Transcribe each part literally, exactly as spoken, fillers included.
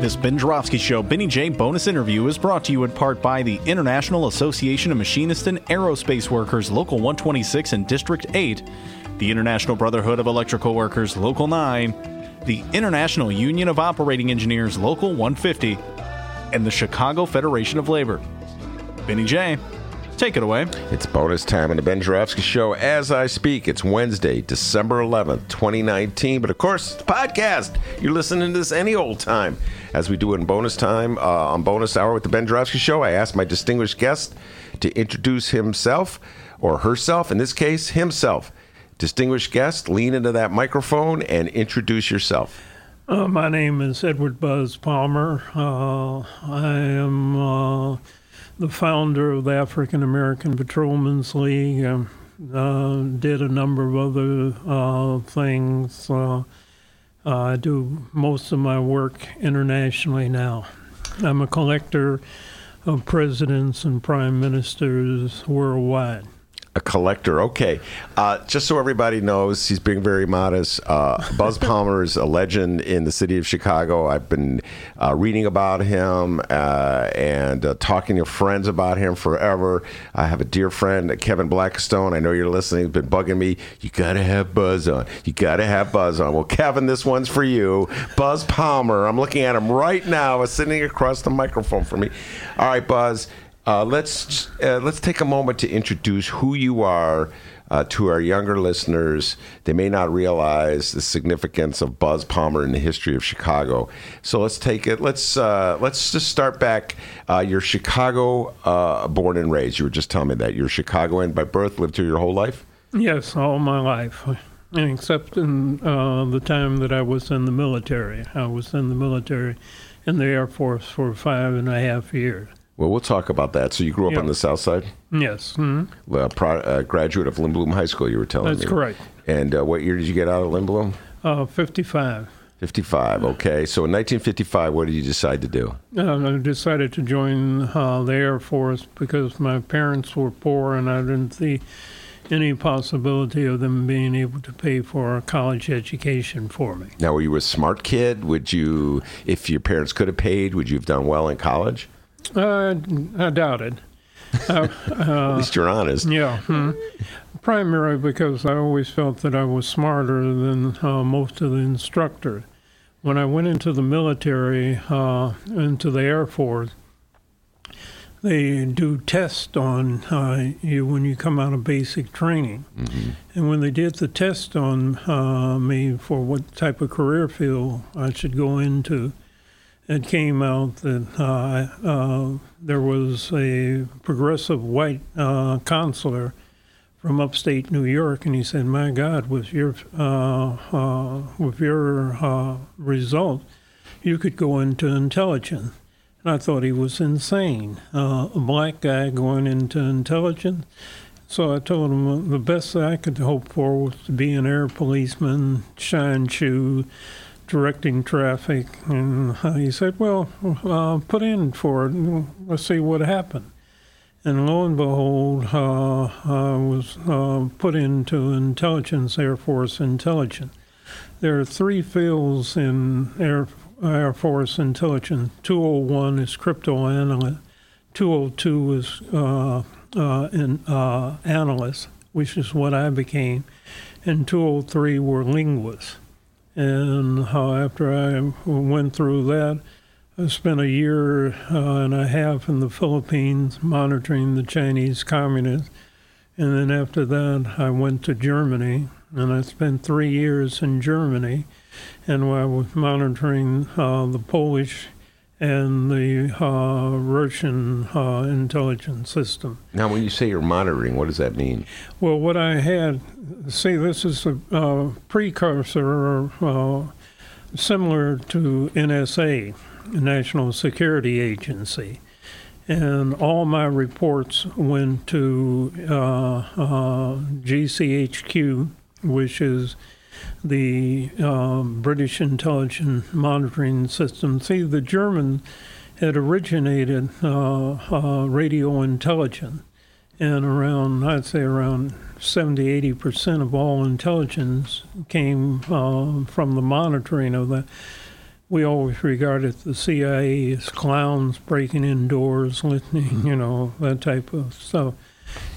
This Ben Joravsky Show Benny J bonus interview is brought to you in part by the International Association of Machinists and Aerospace Workers, Local one twenty-six and District eight, the International Brotherhood of Electrical Workers, Local nine, the International Union of Operating Engineers, Local one fifty, and the Chicago Federation of Labor. Benny J, take it away. It's bonus time on the Ben Joravsky Show as I speak. It's Wednesday, December eleventh, twenty nineteen, but of course, it's a podcast. You're listening to this any old time. As we do in bonus time, uh, on bonus hour with the Ben Joravsky Show, I asked my distinguished guest to introduce himself or herself. In this case, himself. Distinguished guest, lean into that microphone and introduce yourself. Uh, my name is Edward Buzz Palmer. Uh, I am uh, the founder of the African American Patrolmen's League. I uh, did a number of other uh, things. Uh, Uh, I do most of my work internationally now. I'm a collector of presidents and prime ministers worldwide. A collector, okay. Uh, just so everybody knows, he's being very modest. Uh, Buzz Palmer is a legend in the city of Chicago. I've been uh, reading about him uh, and uh, talking to friends about him forever. I have a dear friend, Kevin Blackstone. I know you're listening. He's been bugging me. You got to have Buzz on. You got to have Buzz on. Well, Kevin, this one's for you. Buzz Palmer. I'm looking at him right now. He's sitting across the microphone from me. All right, Buzz. Uh, let's uh, let's take a moment to introduce who you are uh, to our younger listeners. They may not realize the significance of Buzz Palmer in the history of Chicago. So let's take it. Let's uh, let's just start back. Uh, you're Chicago uh, born and raised. You were just telling me that you're Chicagoan by birth. Lived here your whole life. Yes, all my life, except in uh, the time that I was in the military. I was in the military, in the Air Force for five and a half years. Well, we'll talk about that. So you grew up yep. on the South Side? Yes. Mm-hmm. Uh, pro- uh, graduate of Lindblom High School, you were telling That's me. That's correct. And uh, what year did you get out of Lindblom? Uh, fifty-five. fifty-five, okay. So in nineteen fifty-five, what did you decide to do? Uh, I decided to join uh, the Air Force because my parents were poor and I didn't see any possibility of them being able to pay for a college education for me. Now, were you a smart kid? Would you, if your parents could have paid, would you have done well in college? Uh, I doubt it. Uh, At least you're honest. Yeah. Hmm. Primarily because I always felt that I was smarter than uh, most of the instructors. When I went into the military, uh, into the Air Force, they do tests on uh, you when you come out of basic training. Mm-hmm. And when they did the test on uh, me for what type of career field I should go into, it came out that uh, uh, there was a progressive white uh, counselor from upstate New York, and he said, "My God, with your uh, uh, with your uh, result, you could go into intelligence." And I thought he was insane, uh, a black guy going into intelligence. So I told him the best that I could hope for was to be an air policeman, shine shoes, directing traffic, and he said, well, uh, put in for it, and let's see what happened. And lo and behold, uh, I was uh, put into intelligence, Air Force intelligence. There are three fields in Air, Air Force intelligence. two oh one is crypto analyst, two oh two is uh, uh, in, uh, analyst, which is what I became, and two oh three were linguists. And uh, after I went through that, I spent a year uh, and a half in the Philippines monitoring the Chinese communists. And then after that, I went to Germany, and I spent three years in Germany. And I was monitoring uh, the Polish and the uh, Russian uh, intelligence system. Now, when you say you're monitoring, what does that mean? Well, what I had, see, this is a uh, precursor uh, similar to N S A, National Security Agency. And all my reports went to uh, uh, G C H Q, which is the uh, British Intelligence Monitoring System. See, the German had originated uh, uh, radio intelligence, and around, I'd say around seventy, eighty percent of all intelligence came uh, from the monitoring of that. We always regarded the C I A as clowns breaking in doors, listening, you know, that type of stuff.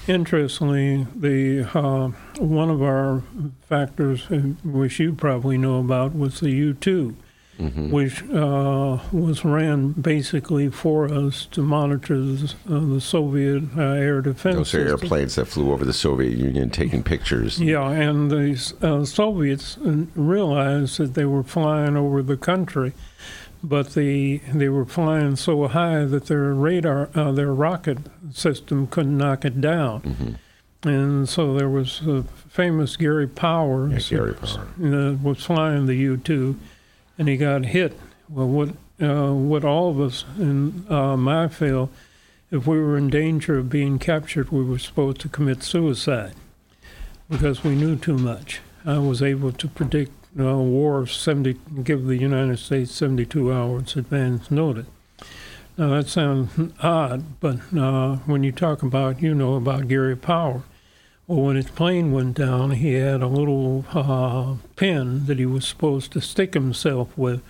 Interestingly, the uh, one of our factors, which you probably know about, was the U two, mm-hmm. which uh, was ran basically for us to monitor the, uh, the Soviet uh, air defense Those system. Those are airplanes that flew over the Soviet Union taking pictures. Yeah, and the uh, Soviets realized that they were flying over the country, but the they were flying so high that their radar, uh, their rocket system couldn't knock it down. Mm-hmm. And so there was the famous Gary Powers, yeah, Gary Powers. Uh, was flying the U two, and he got hit. Well, what, uh, what all of us in uh, my field, if we were in danger of being captured, we were supposed to commit suicide because we knew too much. I was able to predict Uh, war seventy give the United States seventy-two hours advance notice. Now that sounds odd, but uh, when you talk about, you know, about Gary Powers, well, when his plane went down, he had a little uh, pin that he was supposed to stick himself with,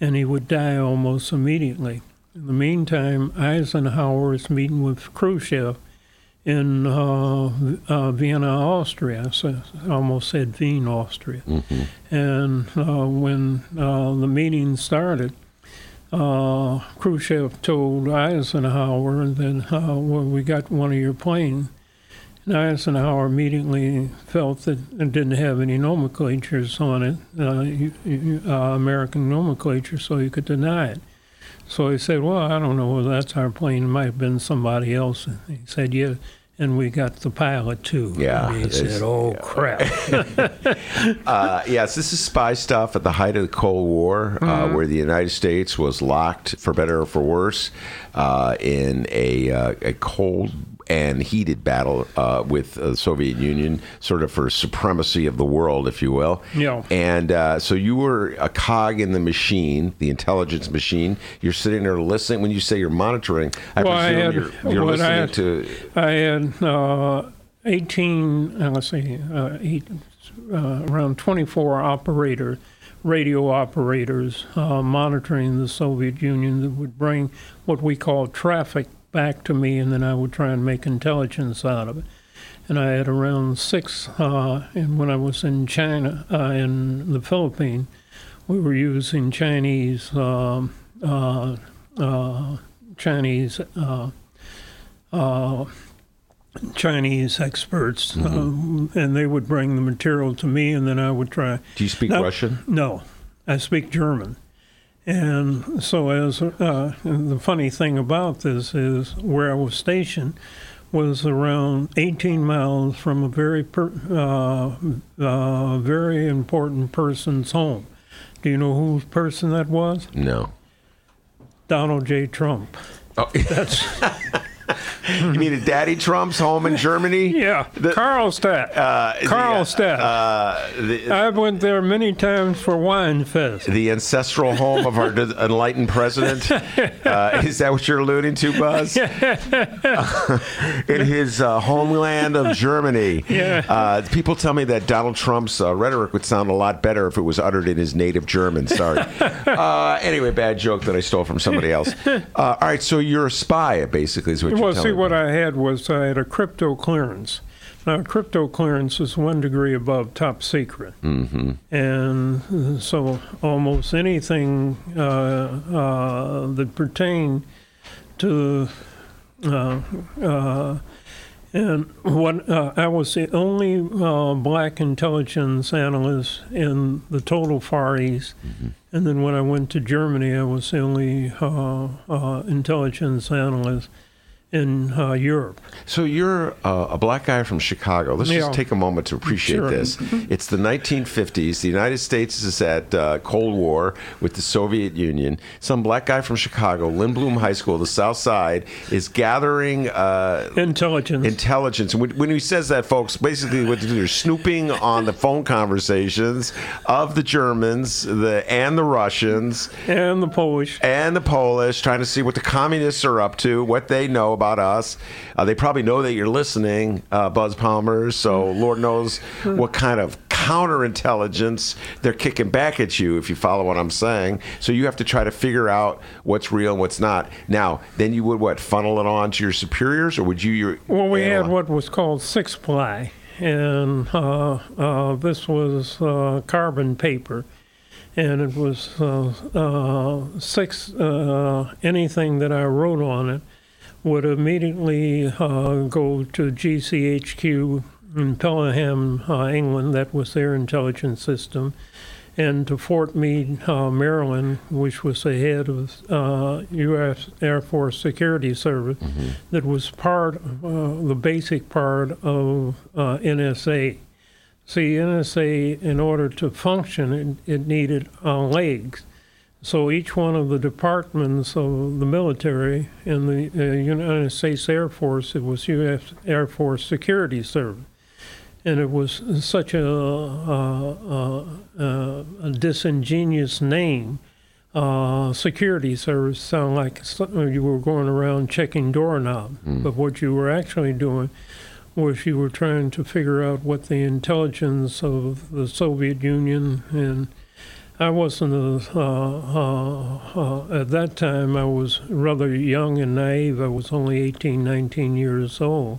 and he would die almost immediately. In the meantime, Eisenhower is meeting with Khrushchev in uh, uh, Vienna, Austria. So I almost said Wien, Austria. Mm-hmm. And uh, when uh, the meeting started, uh, Khrushchev told Eisenhower that, uh, well, we got one of your planes. And Eisenhower immediately felt that it didn't have any nomenclatures on it, uh, you, you, uh, American nomenclature, so he could deny it. So he said, well, I don't know, that's our plane. It might have been somebody else. And he said, yeah, and we got the pilot, too. Yeah. And he said, oh, yeah. crap. uh, yes, this is spy stuff at the height of the Cold War, uh-huh. uh, where the United States was locked, for better or for worse, uh, in a, uh, a cold and heated battle uh, with the Soviet Union, sort of for supremacy of the world, if you will. Yeah. And uh, so you were a cog in the machine, the intelligence machine. You're sitting there listening. When you say you're monitoring, I well, presume I had, you're, you're listening I had, to... I had uh, eighteen, let's see, uh, eight, uh, around twenty-four operator, radio operators uh, monitoring the Soviet Union that would bring what we call traffic back to me, and then I would try and make intelligence out of it. And I had around six, uh, and when I was in China, uh, in the Philippines, we were using Chinese uh, uh, uh, Chinese uh, uh, Chinese experts, mm-hmm. uh, and they would bring the material to me, and then I would try. Do you speak now, Russian? No, I speak German. And so as uh, the funny thing about this is where I was stationed was around eighteen miles from a very per, uh, uh, very important person's home. Do you know whose person that was? No. Donald J. Trump. Oh. That's... You mean at Daddy Trump's home in Germany? Yeah, the, Karlstadt. Uh, Karlstadt. Uh, the, I went there many times for Wine Fest. The ancestral home of our enlightened president. Uh, is that what you're alluding to, Buzz? uh, in his uh, homeland of Germany. Yeah. Uh, people tell me that Donald Trump's uh, rhetoric would sound a lot better if it was uttered in his native German. Sorry. uh, anyway, bad joke that I stole from somebody else. Uh, all right, so you're a spy, basically, is what you're Well, see, what I had was I had a crypto clearance. Now, crypto clearance is one degree above top secret. Mm-hmm. And so almost anything uh, uh, that pertained to uh, uh, And what uh, I was the only uh, black intelligence analyst in the total Far East. Mm-hmm. And then when I went to Germany, I was the only uh, uh, intelligence analyst in uh, Europe. So you're uh, a black guy from Chicago. Let's yeah. just take a moment to appreciate sure. this. It's the nineteen fifties. The United States is at uh, Cold War with the Soviet Union. Some black guy from Chicago, Lindblom High School, the South Side, is gathering uh, intelligence. Intelligence. When, when he says that, folks, basically what they're snooping on the phone conversations of the Germans, the and the Russians, and the Polish, and the Polish, trying to see what the communists are up to, what they know about us. Uh, they probably know that you're listening, uh, Buzz Palmer, so Lord knows what kind of counterintelligence they're kicking back at you, if you follow what I'm saying. So you have to try to figure out what's real and what's not. Now, then you would, what, funnel it on to your superiors, or would you... Your, well, we analyze? Had what was called six-ply, and uh, uh, this was uh, carbon paper. And it was uh, uh, six... Uh, anything that I wrote on it would immediately uh, go to G C H Q in Pelham, uh, England. That was their intelligence system, and to Fort Meade, uh, Maryland, which was the head of uh, U S Air Force Security Service. Mm-hmm. That was part, of, uh, the basic part of uh, N S A. See, N S A, in order to function, it, it needed uh, legs. So each one of the departments of the military in the uh, United States Air Force, it was U S Air Force Security Service. And it was such a, a, a, a disingenuous name. Uh, security Service sounded like you were going around checking doorknobs. Mm. But what you were actually doing was you were trying to figure out what the intelligence of the Soviet Union and... I wasn't, a, uh, uh, uh, at that time, I was rather young and naive. I was only eighteen, nineteen years old.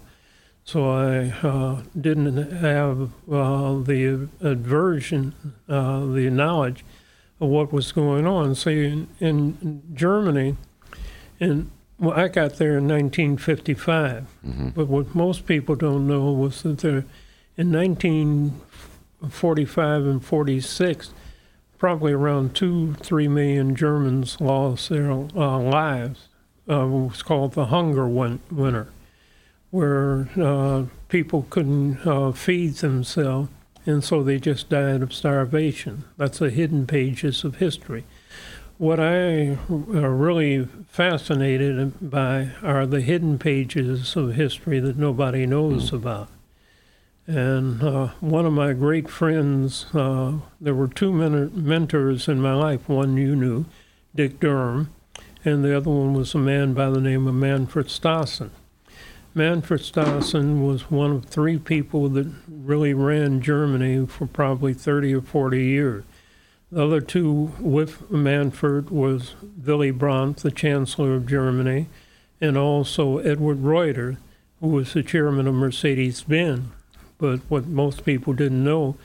So I uh, didn't have uh, the aversion, uh, the knowledge of what was going on. See, in, in Germany, and well, I got there in nineteen fifty-five. Mm-hmm. But what most people don't know was that there, in nineteen forty-five and forty-six, probably around two, three million Germans lost their uh, lives. Uh, it was called the hunger win- winter, where uh, people couldn't uh, feed themselves, and so they just died of starvation. That's the hidden pages of history. What I uh, really fascinated by are the hidden pages of history that nobody knows mm. about. And uh, one of my great friends, uh, there were two men- mentors in my life. One you knew, Dick Durham, and the other one was a man by the name of Manfred Stassen. Manfred Stassen was one of three people that really ran Germany for probably thirty or forty years. The other two with Manfred was Willy Brandt, the Chancellor of Germany, and also Edward Reuter, who was the chairman of Mercedes-Benz. But what most people didn't know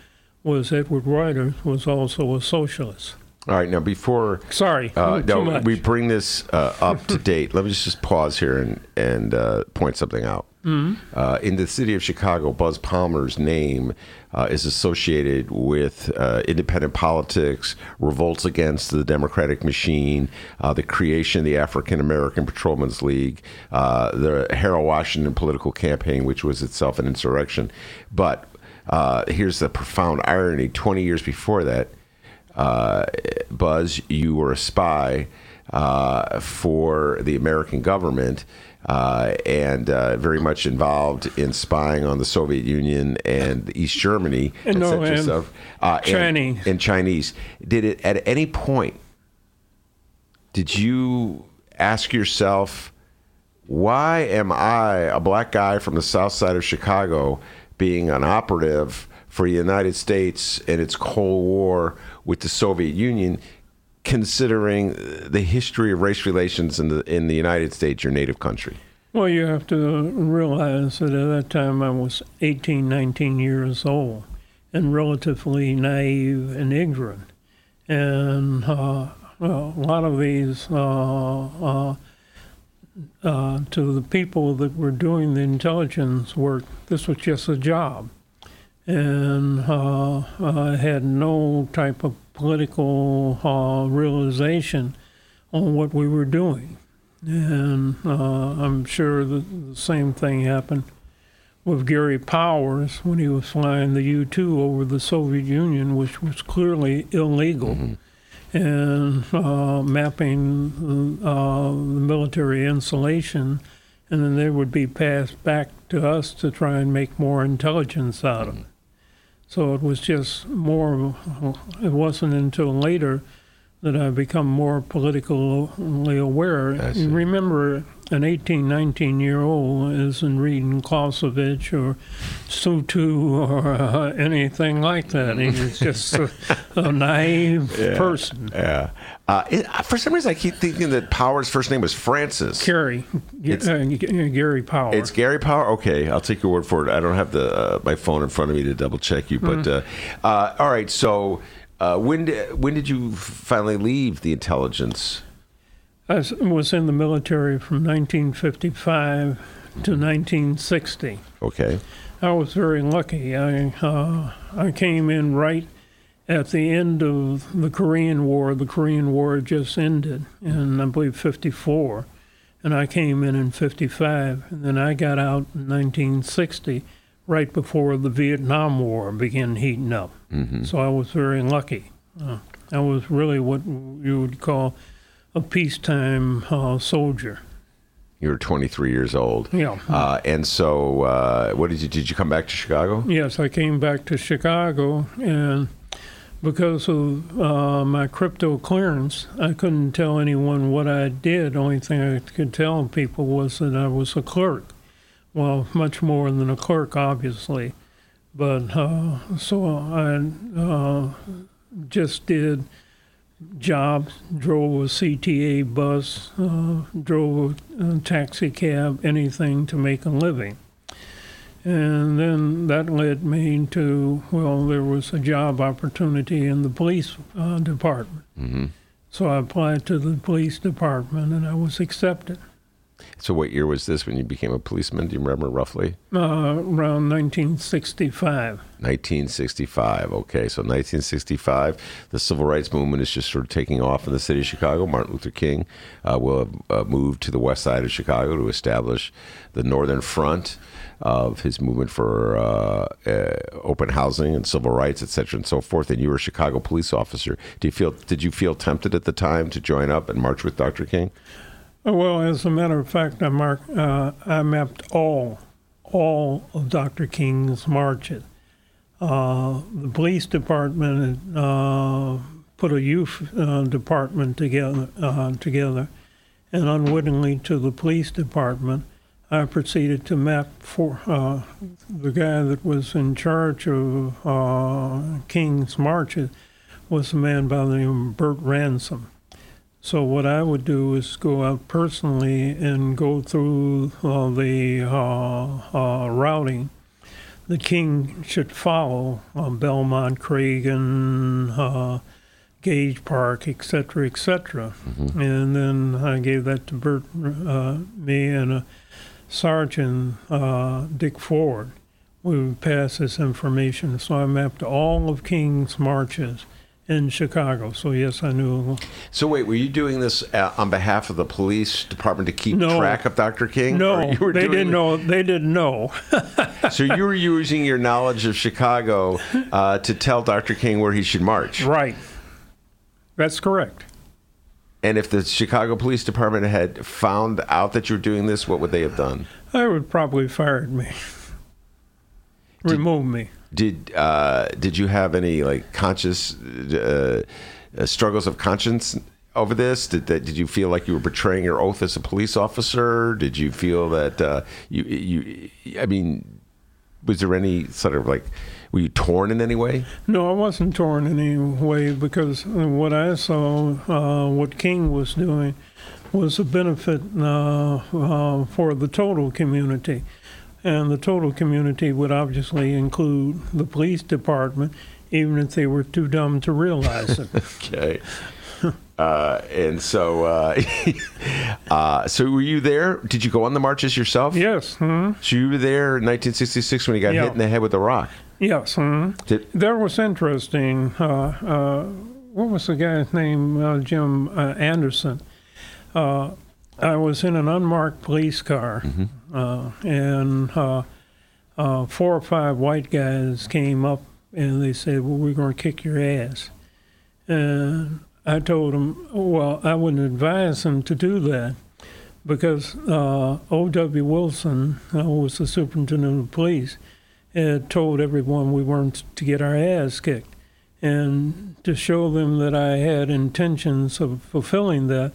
was Edward Reuter was also a socialist. All right, now before sorry, uh, no, much. we bring this uh, up to date. Let me just pause here and and uh, point something out. Mm-hmm. Uh, in the city of Chicago, Buzz Palmer's name uh, is associated with uh, independent politics, revolts against the democratic machine, uh, the creation of the African American Patrolmen's League, uh, the Harold Washington political campaign, which was itself an insurrection. But uh, here's the profound irony: twenty years before that, uh, Buzz, you were a spy uh, for the American government. Uh, and uh, very much involved in spying on the Soviet Union and East Germany and, and, no, and stuff. Uh, Chinese. And, and Chinese. Did it at any point, did you ask yourself, why am I, a black guy from the South Side of Chicago, being an operative for the United States and its Cold War with the Soviet Union, considering the history of race relations in the in the United States, your native country? Well, you have to realize that at that time I was eighteen, nineteen years old and relatively naive and ignorant. And uh, a lot of these uh, uh, uh, to the people that were doing the intelligence work, this was just a job, and uh, uh, had no type of political uh, realization on what we were doing. And uh, I'm sure that the same thing happened with Gary Powers when he was flying the U two over the Soviet Union, which was clearly illegal, mm-hmm. and uh, mapping uh, the military installation, and then they would be passed back to us to try and make more intelligence out of it. So it was just more, it wasn't until later that I become more politically aware. And remember, an eighteen, nineteen-year-old isn't reading Clausewitz or Sutu or uh, anything like that. He's just a, a naive yeah, person. Yeah. Uh, it, for some reason, I keep thinking that Powers' first name was Francis. Gary. It's, uh, Gary Powers. It's Gary Powers? Okay, I'll take your word for it. I don't have the uh, my phone in front of me to double-check you. But mm-hmm. uh, uh, all right, so... Uh, when did, when did you finally leave the intelligence? I was in the military from nineteen fifty-five to nineteen sixty. Okay. I was very lucky. I uh, I came in right at the end of the Korean War. The Korean War just ended in, I believe, fifty-four, and I came in in fifty-five, and then I got out in nineteen sixty. Right before the Vietnam War began heating up. Mm-hmm. So I was very lucky. Uh, I was really what you would call a peacetime uh, soldier. You were twenty-three years old. Yeah. Uh, and so uh, what did you, did you come back to Chicago? Yes, I came back to Chicago, and because of uh, my crypto clearance, I couldn't tell anyone what I did. The only thing I could tell people was that I was a clerk. Well, much more than a clerk, obviously. But uh, so I uh, just did jobs, drove a C T A bus, uh, drove a taxi cab, anything to make a living. And then that led me to, well, there was a job opportunity in the police uh, department. Mm-hmm. So I applied to the police department, and I was accepted. So what year was this when you became a policeman? Do you remember roughly? Uh, around nineteen sixty-five. nineteen sixty-five. Okay, so nineteen sixty-five, the civil rights movement is just sort of taking off in the city of Chicago. Martin Luther King uh, will have uh, moved to the west side of Chicago to establish the northern front of his movement for uh, uh, open housing and civil rights, et cetera, and so forth. And you were a Chicago police officer. Do you feel? Did you feel tempted at the time to join up and march with Doctor King? Well, as a matter of fact, I, marked, uh, I mapped all, all of Doctor King's marches. Uh, the police department uh, put a youth uh, department together, uh, together, and unwittingly to the police department, I proceeded to map for uh, the guy that was in charge of uh, King's marches was a man by the name of Bert Ransom. So what I would do is go out personally and go through uh, the uh, uh, routing the King should follow, uh, Belmont, Cragen, uh, Gage Park, et cetera, et cetera. Mm-hmm. And then I gave that to Bert, uh, me and a sergeant, uh, Dick Ford. We would pass this information. So I mapped all of King's marches in Chicago, so yes, I knew. So wait, were you doing this uh, on behalf of the police department to keep no. track of Doctor King? No, you were they didn't it? know. They didn't know. So you were using your knowledge of Chicago uh, to tell Doctor King where he should march. Right. That's correct. And if the Chicago Police Department had found out that you were doing this, what would they have done? They would probably fired me, Did- remove me. Did uh, did you have any like conscious uh, struggles of conscience over this? Did that, did you feel like you were betraying your oath as a police officer? Did you feel that uh, you you? I mean, was there any sort of like, were you torn in any way? No, I wasn't torn in any way because what I saw, uh, what King was doing, was a benefit uh, uh, for the total community. And the total community would obviously include the police department, even if they were too dumb to realize it. Okay. Uh, and so, uh, uh, so were you there? Did you go on the marches yourself? Yes. Mm-hmm. So you were there in nineteen sixty-six when he got yeah. hit in the head with a rock. Yes. Mm-hmm. Did- there was interesting. Uh, uh, what was the guy's name? Uh, Jim uh, Anderson. Uh, I was in an unmarked police car, mm-hmm. uh, and uh, uh, four or five white guys came up and they said, "Well, we're going to kick your ass." And I told them, well, I wouldn't advise them to do that because uh, O W Wilson, who was the superintendent of police, had told everyone we weren't to get our ass kicked. And to show them that I had intentions of fulfilling that,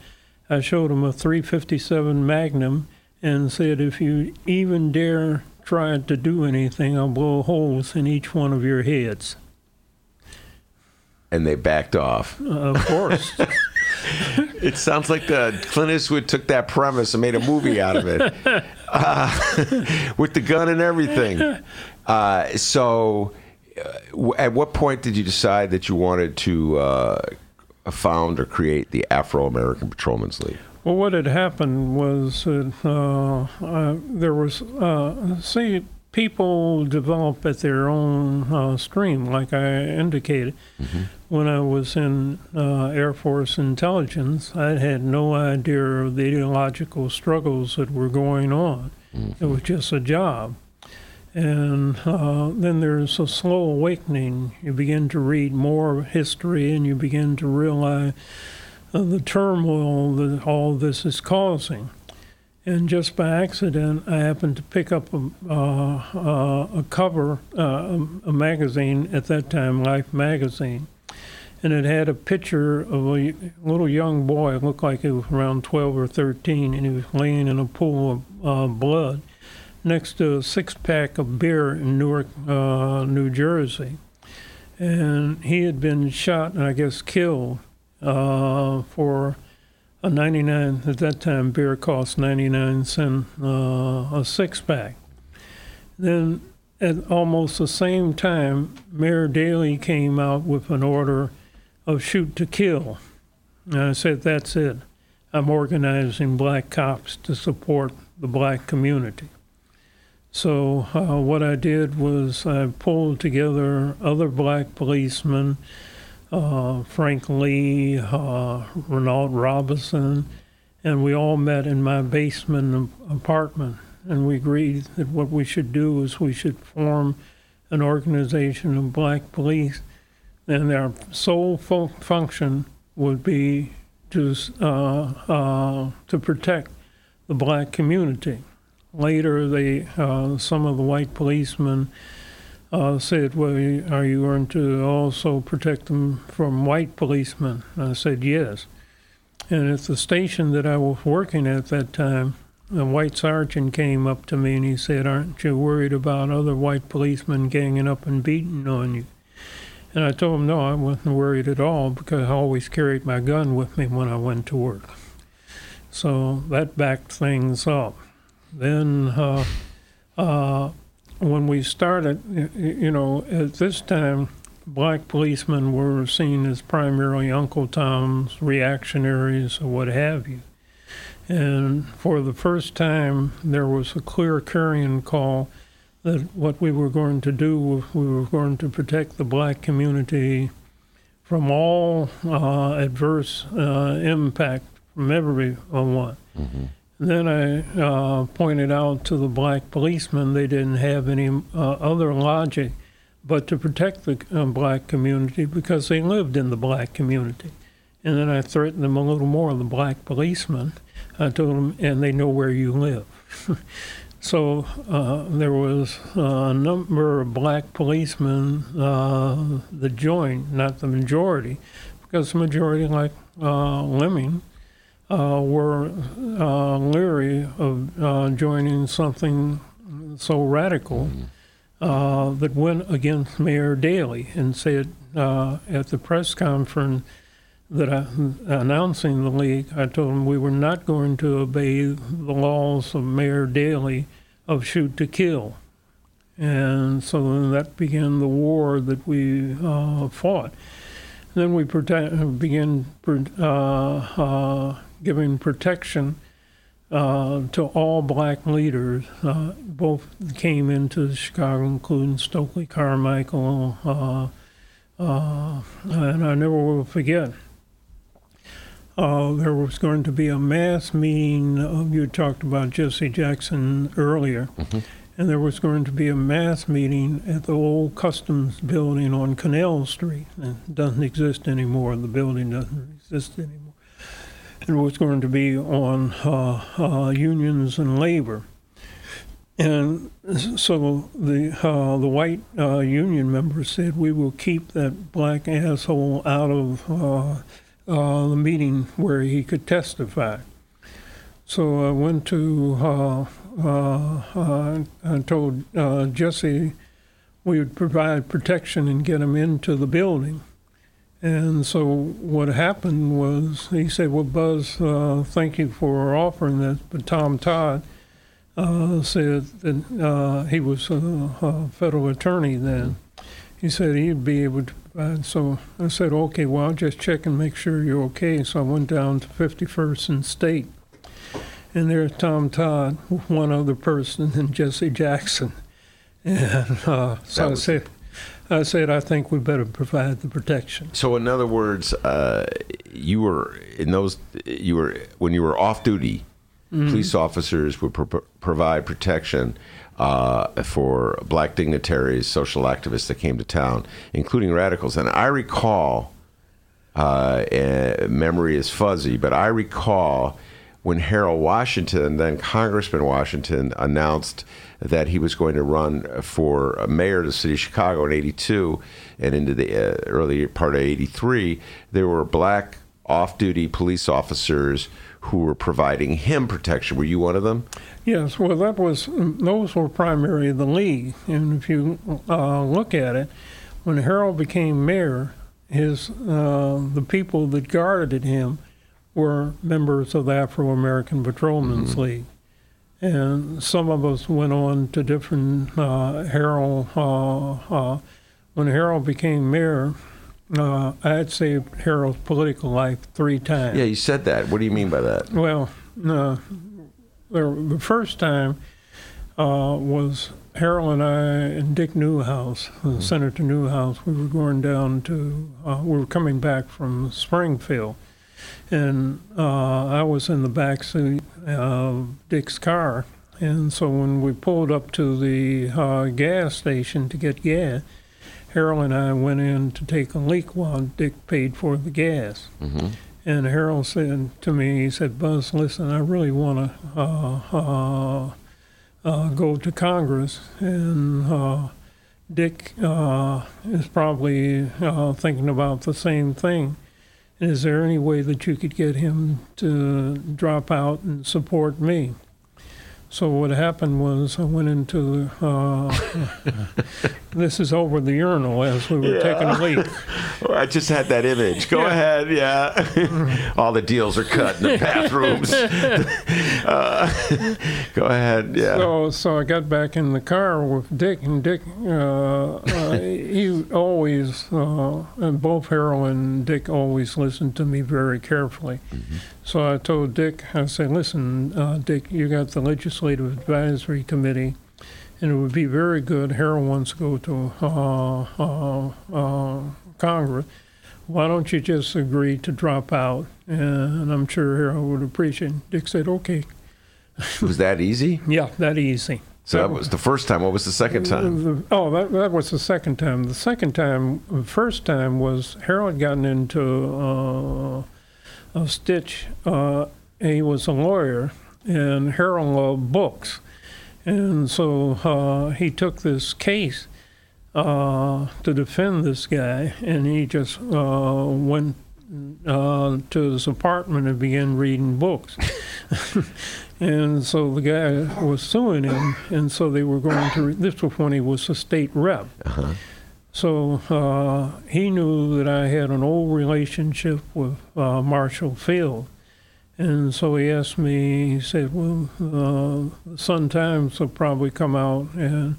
I showed them a three fifty-seven Magnum and said, if you even dare try to do anything, I'll blow holes in each one of your heads. And they backed off. Uh, of course. It sounds like the Clint Eastwood took that premise and made a movie out of it. Uh, with the gun and everything. Uh, so uh, at what point did you decide that you wanted to uh, found or create the Afro-American Patrolmen's League? Well, what had happened was that uh, uh, there was, uh, see, people develop at their own uh, stream, like I indicated. Mm-hmm. When I was in uh, Air Force intelligence, I had no idea of the ideological struggles that were going on. Mm-hmm. It was just a job. And uh, then there's a slow awakening. You begin to read more history, and you begin to realize uh, the turmoil that all this is causing. And just by accident, I happened to pick up a, uh, uh, a cover, uh, a magazine at that time, Life magazine, and it had a picture of a little young boy. It looked like he was around twelve or thirteen, and he was laying in a pool of uh, blood next to a six-pack of beer in Newark, uh, New Jersey. And he had been shot and I guess killed uh, for... A ninety-nine at that time, beer cost ninety-nine cents uh, a six-pack. Then at almost the same time, Mayor Daley came out with an order of shoot to kill. And I said, that's it. I'm organizing black cops to support the black community. So uh, what I did was I pulled together other black policemen, Uh, Frank Lee, uh, Renault Robinson, and we all met in my basement apartment, and we agreed that what we should do is we should form an organization of black police, and their sole fun- function would be to uh, uh, to protect the black community. Later, they uh, some of the white policemen Uh, said, well, are you going to also protect them from white policemen? I said, yes. And at the station that I was working at that time, a white sergeant came up to me and he said, aren't you worried about other white policemen ganging up and beating on you? And I told him, no, I wasn't worried at all because I always carried my gun with me when I went to work. So that backed things up. Then... Uh, uh, When we started, you know, at this time, black policemen were seen as primarily Uncle Toms, reactionaries, or what have you. And for the first time, there was a clear carrying call that what we were going to do was we were going to protect the black community from all uh, adverse uh, impact from everyone. Mm-hmm. Then I uh, pointed out to the black policemen they didn't have any uh, other logic but to protect the uh, black community because they lived in the black community. And then I threatened them a little more, the black policemen. I told them, and they know where you live. So uh, there was a number of black policemen uh, that joined, not the majority, because the majority, like uh, Lemming, Uh, were uh, leery of uh, joining something so radical uh, that went against Mayor Daley and said uh, at the press conference that I, announcing the league, I told him we were not going to obey the laws of Mayor Daley of shoot to kill. And so then that began the war that we uh, fought. then we protect, begin uh, uh, giving protection uh, to all black leaders. Uh, both came into Chicago, including Stokely Carmichael, uh, uh, and I never will forget. Uh, there was going to be a mass meeting. Of, you talked about Jesse Jackson earlier. Mm-hmm. And there was going to be a mass meeting at the old Customs building on Canal Street. It doesn't exist anymore. The building doesn't exist anymore. It was going to be on uh, uh, unions and labor. And so the uh, the white uh, union members said, we will keep that black asshole out of... Uh, Uh, the meeting where he could testify. So I went to, uh, uh, uh, I told uh, Jesse we would provide protection and get him into the building. And so what happened was he said, well, Buzz, uh, thank you for offering this. But Tom Todd uh, said that uh, he was a, a federal attorney then. He said he'd be able to. And so I said, okay, well, I'll just check and make sure you're okay. So I went down to fifty-first and State. And there's Tom Todd, one other person, and Jesse Jackson. And uh, so I said, I said, I think we better provide the protection. So in other words, uh, you were in those, you were, when you were off duty, mm-hmm. police officers would pro- provide protection. Uh, for black dignitaries, social activists that came to town, including radicals. And I recall, uh, and memory is fuzzy, but I recall when Harold Washington, then Congressman Washington, announced that he was going to run for mayor of the city of Chicago in eighty-two and into the uh, early part of eighty-three, there were black off-duty police officers who were providing him protection. Were you one of them? Yes. Well, that was those were primarily the league. And if you uh, look at it, when Harold became mayor, his uh, the people that guarded him were members of the Afro American Patrolmen's mm-hmm. League, and some of us went on to different uh, Harold. Uh, uh, when Harold became mayor. Uh, I had saved Harold's political life three times. Yeah, you said that. What do you mean by that? Well, uh, the first time uh, was Harold and I and Dick Newhouse, mm-hmm. Senator Newhouse. We were going down to, uh, we were coming back from Springfield. And uh, I was in the back seat of Dick's car. And so when we pulled up to the uh, gas station to get gas, Harold and I went in to take a leak while Dick paid for the gas. Mm-hmm. And Harold said to me, he said, Buzz, listen, I really want to uh, uh, uh, go to Congress. And uh, Dick uh, is probably uh, thinking about the same thing. Is there any way that you could get him to drop out and support me? So what happened was I went into the, uh, this is over the urinal as we were yeah. taking a leak. Well, I just had that image. Go yeah. ahead, yeah. All the deals are cut in the bathrooms. uh, go ahead, yeah. So, so I got back in the car with Dick, and Dick, uh, uh, he always, uh, and both Harold and Dick always listened to me very carefully. Mm-hmm. So I told Dick, I said, listen, uh, Dick, you got the Legislative Advisory Committee, and it would be very good. Harold wants to go to uh, uh, uh, Congress. Why don't you just agree to drop out? And I'm sure Harold would appreciate it. Dick said, okay. Was that easy? Yeah, that easy. So that was the first time. What was the second time? Oh, that that was the second time. The second time, the first time was Harold had gotten into... Uh, A stitch, uh, he was a lawyer, and Harold loved books. And so uh, he took this case uh, to defend this guy, and he just uh, went uh, to his apartment and began reading books. And so the guy was suing him, and so they were going to, re- this was when he was a state rep. Uh-huh. So uh, he knew that I had an old relationship with uh, Marshall Field. And so he asked me, he said, well, uh, the Sun-Times will probably come out and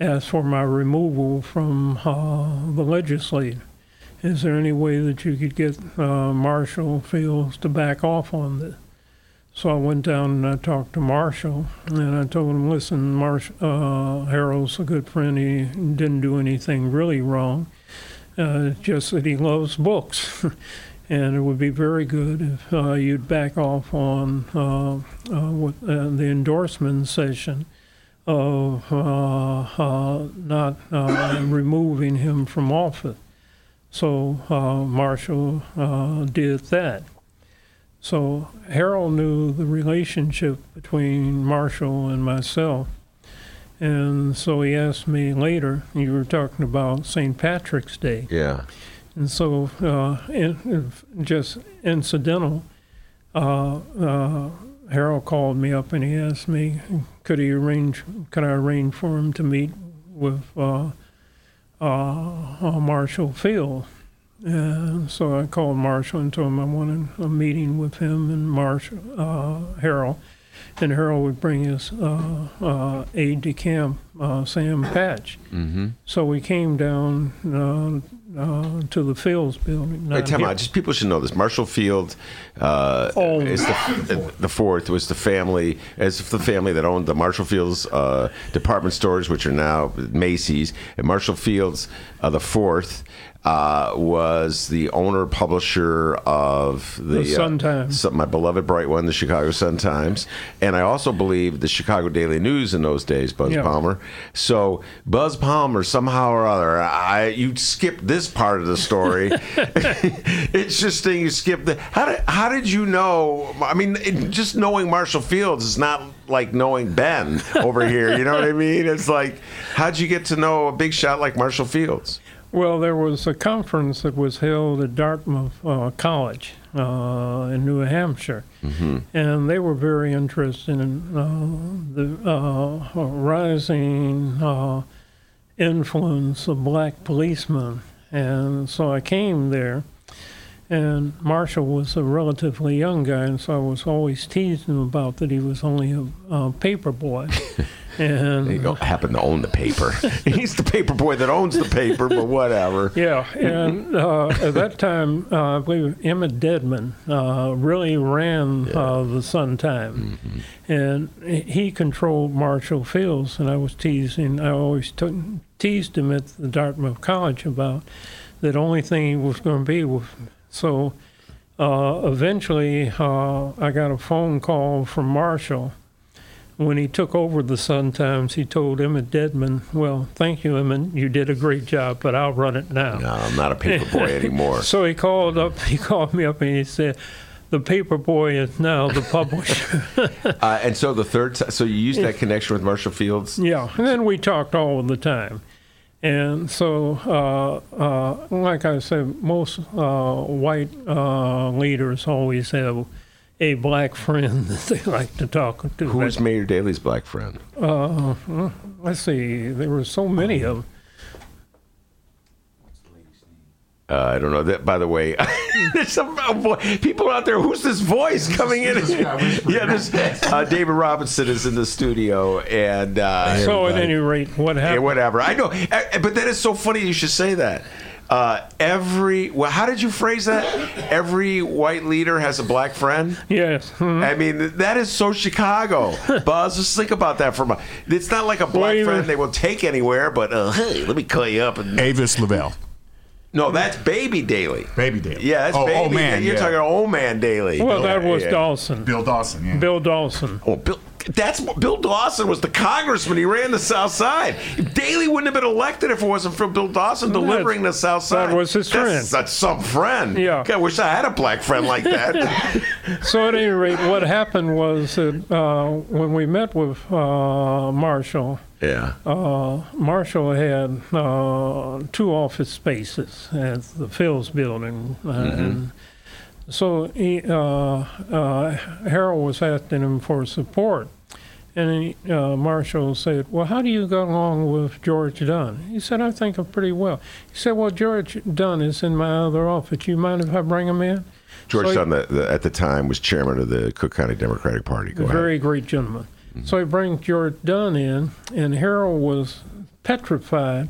ask for my removal from uh, the legislature. Is there any way that you could get uh, Marshall Fields to back off on this? So I went down and I talked to Marshall, and I told him, listen, Marsh, uh, Harold's a good friend. He didn't do anything really wrong, uh, just that he loves books. And it would be very good if uh, you'd back off on uh, uh, with, uh, the endorsement session of uh, uh, not uh, removing him from office. So uh, Marshall uh, did that. So Harold knew the relationship between Marshall and myself, and so he asked me later, you were talking about Saint Patrick's Day. Yeah. And so uh, in, just incidental, uh, uh, Harold called me up and he asked me, could he arrange, could I arrange for him to meet with uh, uh, Marshall Field? And so I called Marshall and told him I wanted a meeting with him and Marshall, uh, Harold. And Harold would bring his uh, uh, aide de camp, uh, Sam Patch. Mm-hmm. So we came down uh, uh, to the Fields building. Wait, time out. Just people should know this. Marshall Field uh, oh. is the, the fourth, was the family, as the family that owned the Marshall Fields uh, department stores, which are now Macy's, and Marshall Fields uh, the fourth. Uh, was the owner publisher of the, the Sun Times, uh, my beloved bright one, the Chicago Sun Times, and I also believe the Chicago Daily News in those days, Buzz yeah. Palmer. So Buzz Palmer, somehow or other, I you skip this part of the story. It's just thing you skip. The, how did how did you know? I mean, it, just knowing Marshall Fields is not like knowing Ben over here. You know what I mean? It's like, how'd you get to know a big shot like Marshall Fields? Well, there was a conference that was held at Dartmouth uh, College uh, in New Hampshire, mm-hmm. and they were very interested in uh, the uh, rising uh, influence of black policemen. And so I came there, and Marshall was a relatively young guy, and so I was always teasing him about that he was only a, a paper boy. And they don't happen to own the paper. He's the paper boy that owns the paper, but whatever. Yeah, and uh, at that time, uh, I believe Emmett Dedman uh, really ran yeah. uh, the Sun Time, mm-hmm. and he controlled Marshall Fields. And I was teasing. I always t- teased him at the Dartmouth College about that only thing he was going to be with me. So uh, eventually, uh, I got a phone call from Marshall. When he took over the Sun Times, he told Emmett Dedman, well, thank you, Emmett, you did a great job, but I'll run it now. No, I'm not a paper boy anymore. So he called up, he called me up and he said, the paper boy is now the publisher. uh, and so the third time, so you used that connection with Marshall Fields? Yeah, and then we talked all the time. And so, uh, uh, like I said, most uh, white uh, leaders always have a black friend that they like to talk to. Who was Mayor Daley's black friend? Uh, let's see. There were so many of them. Uh, I don't know. That, by the way, there's some people out there. Who's this voice coming in? Yeah, this uh, David Robinson is in the studio, and uh, so at any rate, what happened? Yeah, whatever. I know, but that is so funny. You should say that. Uh, every well, how did you phrase that? Every white leader has a black friend. Yes, mm-hmm. I mean that is so Chicago. Buzz, just think about that for a moment. It's not like a black well, friend they will take anywhere, but uh, hey, let me call you up. And Avis Lavelle. No, that's Baby Daley. Baby Daley. Yeah, that's oh, Baby Old Man. You're yeah. talking Old Man Daley. Well, Bill, that was yeah. Dawson. Bill Dawson. Yeah. Bill Dawson. Oh, Bill. That's Bill Dawson was the congressman. He ran the South Side. Daley wouldn't have been elected if it wasn't for Bill Dawson delivering that's, the South Side. That was his that's, friend. That's some friend. Yeah. God, I wish I had a black friend like that. So at any rate, what happened was that uh, when we met with uh, Marshall, yeah, uh, Marshall had uh, two office spaces at the Fields Building. Uh, mm-hmm. and So he, uh, uh, Harold was asking him for support, and he, uh, Marshall said, well, how do you go along with George Dunn? He said, I think I'm pretty well. He said, well, George Dunn is in my other office. You mind if I bring him in? George so Dunn, he, the, the, at the time, was chairman of the Cook County Democratic Party. Go a very ahead. Great gentleman. Mm-hmm. So he brings George Dunn in, and Harold was petrified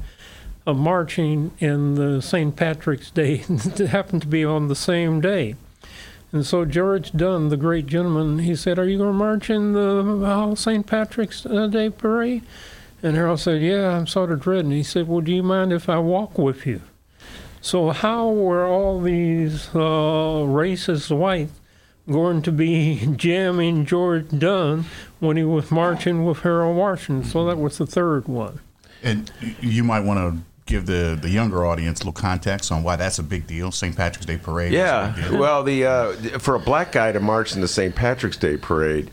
of marching in the Saint Patrick's Day happened to be on the same day. And so George Dunn, the great gentleman, he said, "Are you going to march in the Saint Patrick's Day parade?" And Harold said, "Yeah, I'm sort of dreading." He said, "Well, do you mind if I walk with you?" So how were all these uh, racist whites going to be jamming George Dunn when he was marching with Harold Washington? So that was the third one. And you might want to give the, the younger audience a little context on why that's a big deal. Saint Patrick's Day parade. Yeah, is a big deal. Well, the uh, for a black guy to march in the Saint Patrick's Day parade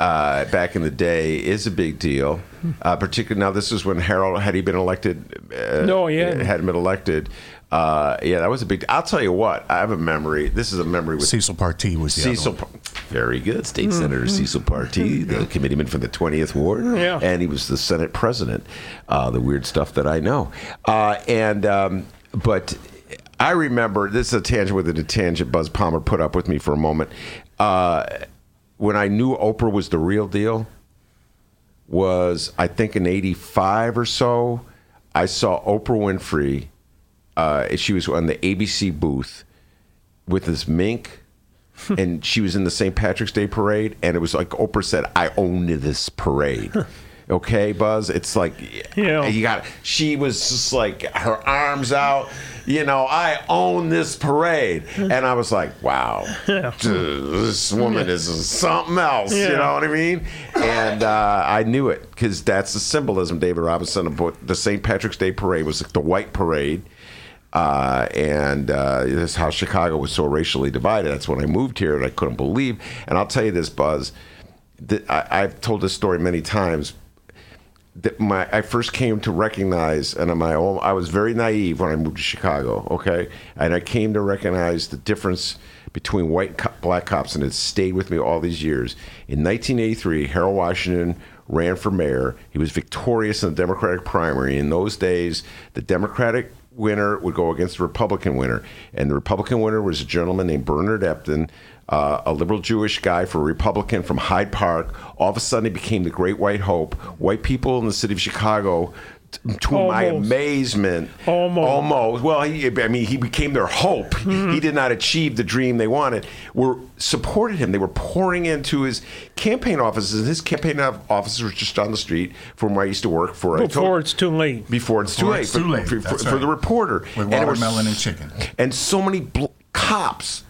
uh, back in the day is a big deal. Uh, particularly now, this is when Harold had he been elected. Uh, no, yeah, hadn't been elected. Uh, yeah, that was a big. I'll tell you what. I have a memory. This is a memory with Cecil Partee was the Cecil. Other one. Very good, State mm-hmm. Senator Cecil Partee, the committeeman from the twentieth ward, yeah. And he was the Senate President. Uh, the weird stuff that I know. Uh, and um, but I remember this is a tangent with a tangent. Buzz Palmer put up with me for a moment uh, when I knew Oprah was the real deal. Was I think in eighty-five or so? I saw Oprah Winfrey. Uh, she was on the A B C booth with this mink, and she was in the Saint Patrick's Day parade, and it was like Oprah said, "I own this parade." Okay, Buzz? It's like, yeah. You got. She was just like, her arms out, you know, "I own this parade." And I was like, wow, yeah. This woman is something else, yeah. You know what I mean? And uh, I knew it, because that's the symbolism, David Robinson, about the Saint Patrick's Day parade was like the white parade. Uh, and uh, this is how Chicago was so racially divided. That's when I moved here, and I couldn't believe. And I'll tell you this, Buzz. That I, I've told this story many times. That my I first came to recognize, and my own, I was very naive when I moved to Chicago. Okay, and I came to recognize the difference between white and co- black cops, and it stayed with me all these years. In nineteen eighty-three, Harold Washington ran for mayor. He was victorious in the Democratic primary. In those days, the Democratic winner would go against the Republican winner, and the Republican winner was a gentleman named Bernard Epton, uh, a liberal Jewish guy for a Republican from Hyde Park. All of a sudden, he became the Great White Hope. White people in the city of Chicago, t- to almost. my amazement, almost, almost. Well, he, I mean, he became their hope. Mm-hmm. He did not achieve the dream they wanted. Were supported him. They were pouring into his campaign offices, and his campaign offices were just down the street from where I used to work for. Before told, it's too late. Before it's before too it's late. Too late. For, for, right. for the reporter. With watermelon and, and chicken. And so many bl- cops.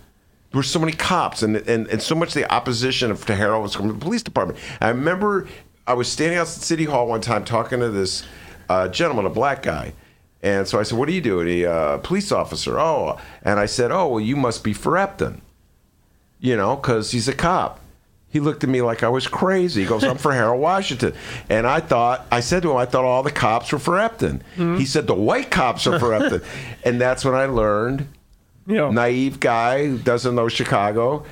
There were so many cops, and, and, and so much the opposition of to Harold was from the police department. I remember I was standing outside City Hall one time talking to this uh, gentleman, a black guy. And so I said, "What do you do?" And he, uh, police officer. Oh, and I said, "Oh, well, you must be for Epton, you know, because he's a cop." He looked at me like I was crazy. He goes, "I'm for Harold Washington." And I thought, I said to him, "I thought all the cops were for Epton." Mm-hmm. He said, "The white cops are for Epton." And that's when I learned. Yeah. Naive guy who doesn't know Chicago,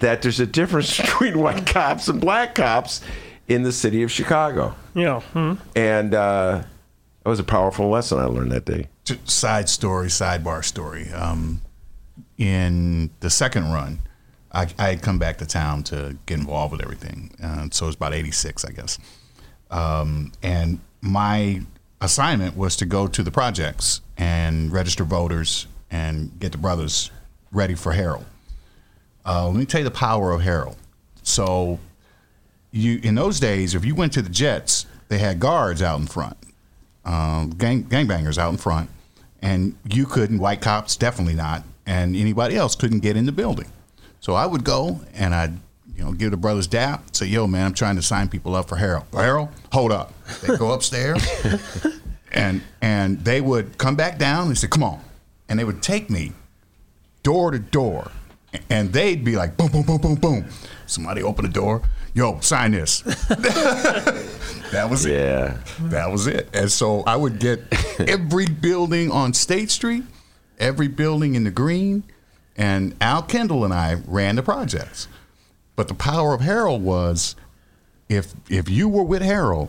that there's a difference between white cops and black cops in the city of Chicago. Yeah. Hmm. And uh, that was a powerful lesson I learned that day. Side story, sidebar story. Um, in the second run, I, I had come back to town to get involved with everything. Uh, so it was about eighty-six, I guess. Um, and my assignment was to go to the projects and register voters and get the brothers ready for Harold. Uh, let me tell you the power of Harold. So, you in those days, if you went to the Jets, they had guards out in front, um, gang gangbangers out in front, and you couldn't, white cops definitely not, and anybody else couldn't get in the building. So I would go and I'd you know give the brothers dap, say, "Yo, man, I'm trying to sign people up for Harold." "Harold, hold up." They go upstairs, and and they would come back down and say, "Come on." And they would take me door to door, and they'd be like, boom, boom, boom, boom, boom. Somebody open the door. "Yo, sign this." That was yeah. it. That was it. And so I would get every building on State Street, every building in the Green, and Al Kendall and I ran the projects. But the power of Harold was, if if you were with Harold,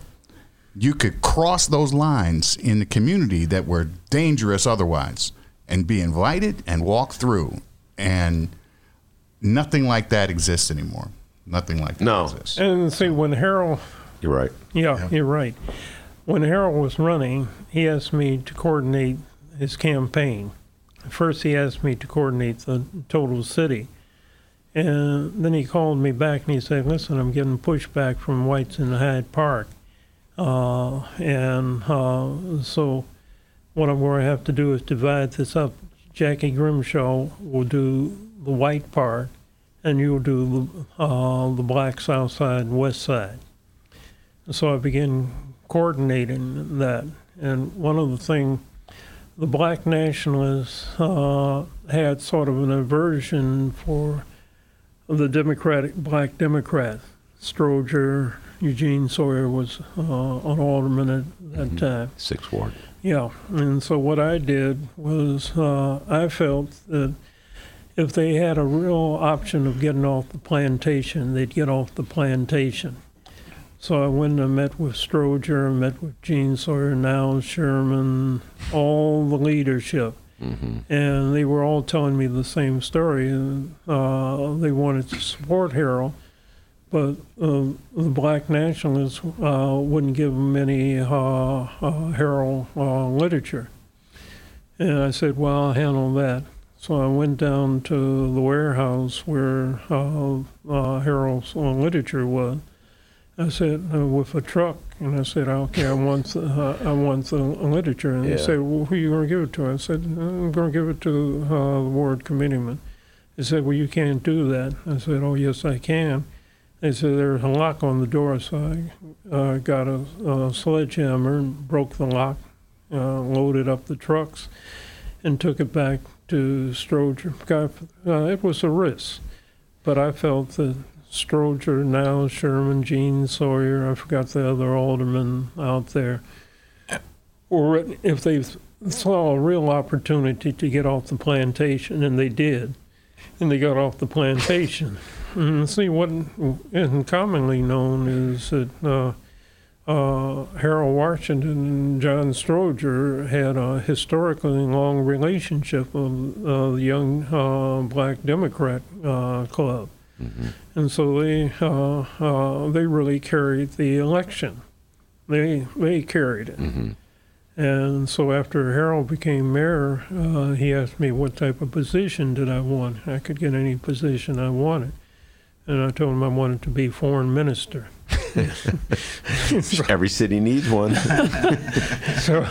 you could cross those lines in the community that were dangerous otherwise, and be invited and walk through. And nothing like that exists anymore. Nothing like that no. exists. And see, when Harold... You're right. Yeah, yeah. you're right. When Harold was running, he asked me to coordinate his campaign. First, he asked me to coordinate the total city. And then he called me back and he said, listen, I'm getting pushback from whites in Hyde Park. Uh, and uh, so what I'm going to have to do is divide this up. Jackie Grimshaw will do the white part, and you'll do the, uh, the black south side and west side. And so I began coordinating that. And one of the things, the black nationalists uh, had sort of an aversion for the Democratic, black Democrats. Stroger, Eugene Sawyer was uh, an alderman at that mm-hmm. time. Sixth Ward. Yeah, and so what I did was uh, I felt that if they had a real option of getting off the plantation, they'd get off the plantation. So I went and met with Stroger, met with Gene Sawyer, now Sherman, all the leadership. Mm-hmm. And they were all telling me the same story. Uh, they wanted to support Harold, but uh, the black nationalists uh, wouldn't give them any uh, uh, Harold uh, literature. And I said, well, I'll handle that. So I went down to the warehouse where uh, uh, Harold's uh, literature was. I said, uh, with a truck, and I said, okay, I want the, uh, I want the literature. And yeah. They said, well, who are you going to give it to? I said, I'm going to give it to uh, the ward committeeman. They said, well, you can't do that. I said, oh, yes, I can. They said, there's a lock on the door, so I uh, got a, a sledgehammer and broke the lock, uh, loaded up the trucks, and took it back to Stroger. Uh, it was a risk, but I felt that Stroger, now Sherman, Gene Sawyer, I forgot the other aldermen out there, or if they saw a real opportunity to get off the plantation, and they did, and they got off the plantation. And see, what isn't commonly known is that uh, uh, Harold Washington and John Stroger had a historically long relationship of uh, the young uh, black Democrat uh, club. Mm-hmm. And so they uh, uh, they really carried the election. They they carried it. Mm-hmm. And so after Harold became mayor, uh, he asked me what type of position did I want. I could get any position I wanted. And I told him I wanted to be foreign minister. Every city needs one. so,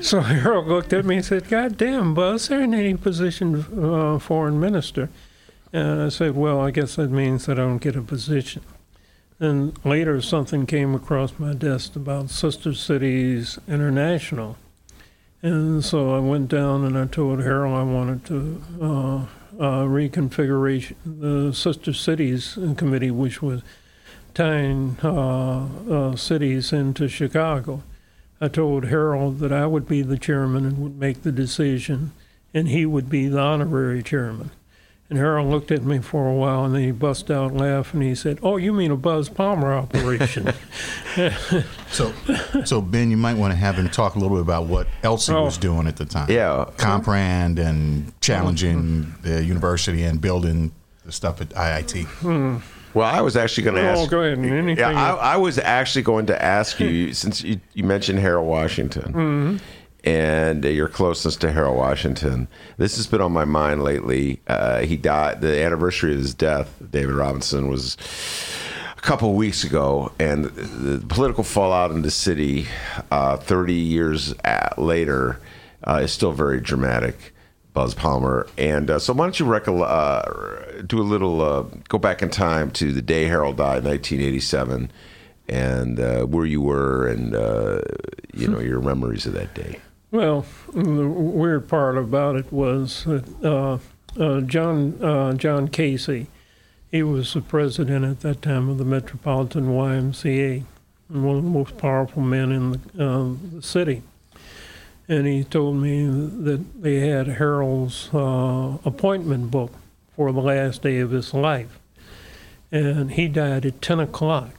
so Harold looked at me and said, God damn, Buzz, there ain't any position uh, foreign minister. And I said, well, I guess that means that I don't get a position. And later something came across my desk about Sister Cities International. And so I went down and I told Harold I wanted to uh, uh, reconfiguration the Sister Cities Committee, which was tying uh, uh, cities into Chicago. I told Harold that I would be the chairman and would make the decision, and he would be the honorary chairman. And Harold looked at me for a while, and then he bust out laughing. He said, "Oh, you mean a Buzz Palmer operation?" so, so Ben, you might want to have him talk a little bit about what else he oh, was doing at the time. Yeah, Comprand and challenging mm-hmm. the university and building the stuff at I I T. Mm-hmm. Well, I was actually going to ask. Oh, go ahead. Anything yeah, I, I was actually going to ask you since you, you mentioned Harold Washington. Mm-hmm. And your closeness to Harold Washington. This has been on my mind lately. Uh, he died, the anniversary of his death, David Robinson, was a couple of weeks ago. And the political fallout in the city uh, thirty years later uh, is still very dramatic, Buzz Palmer. And uh, so why don't you recoll- uh, do a little, uh, go back in time to the day Harold died in nineteen eighty-seven and uh, where you were and, uh, you know, your memories of that day. Well, the weird part about it was that uh, uh, John uh, John Casey, he was the president at that time of the Metropolitan Y M C A, and one of the most powerful men in the, uh, the city. And he told me that they had Harold's uh, appointment book for the last day of his life. And he died at ten o'clock.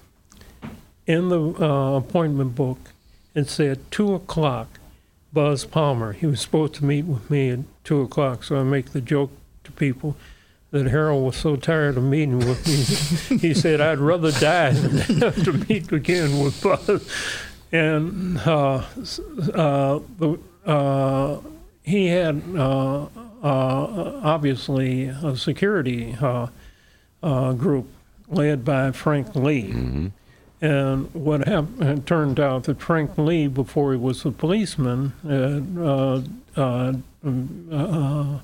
In the uh, appointment book, it said two o'clock. Buzz Palmer. He was supposed to meet with me at two o'clock, so I make the joke to people that Harold was so tired of meeting with me, he said, I'd rather die than have to meet again with Buzz. and uh, uh, the, uh, he had uh, uh, obviously a security uh, uh, group led by Frank Lee. Mm-hmm. And what happened, it turned out that Frank Lee, before he was a policeman, had, uh, uh, uh,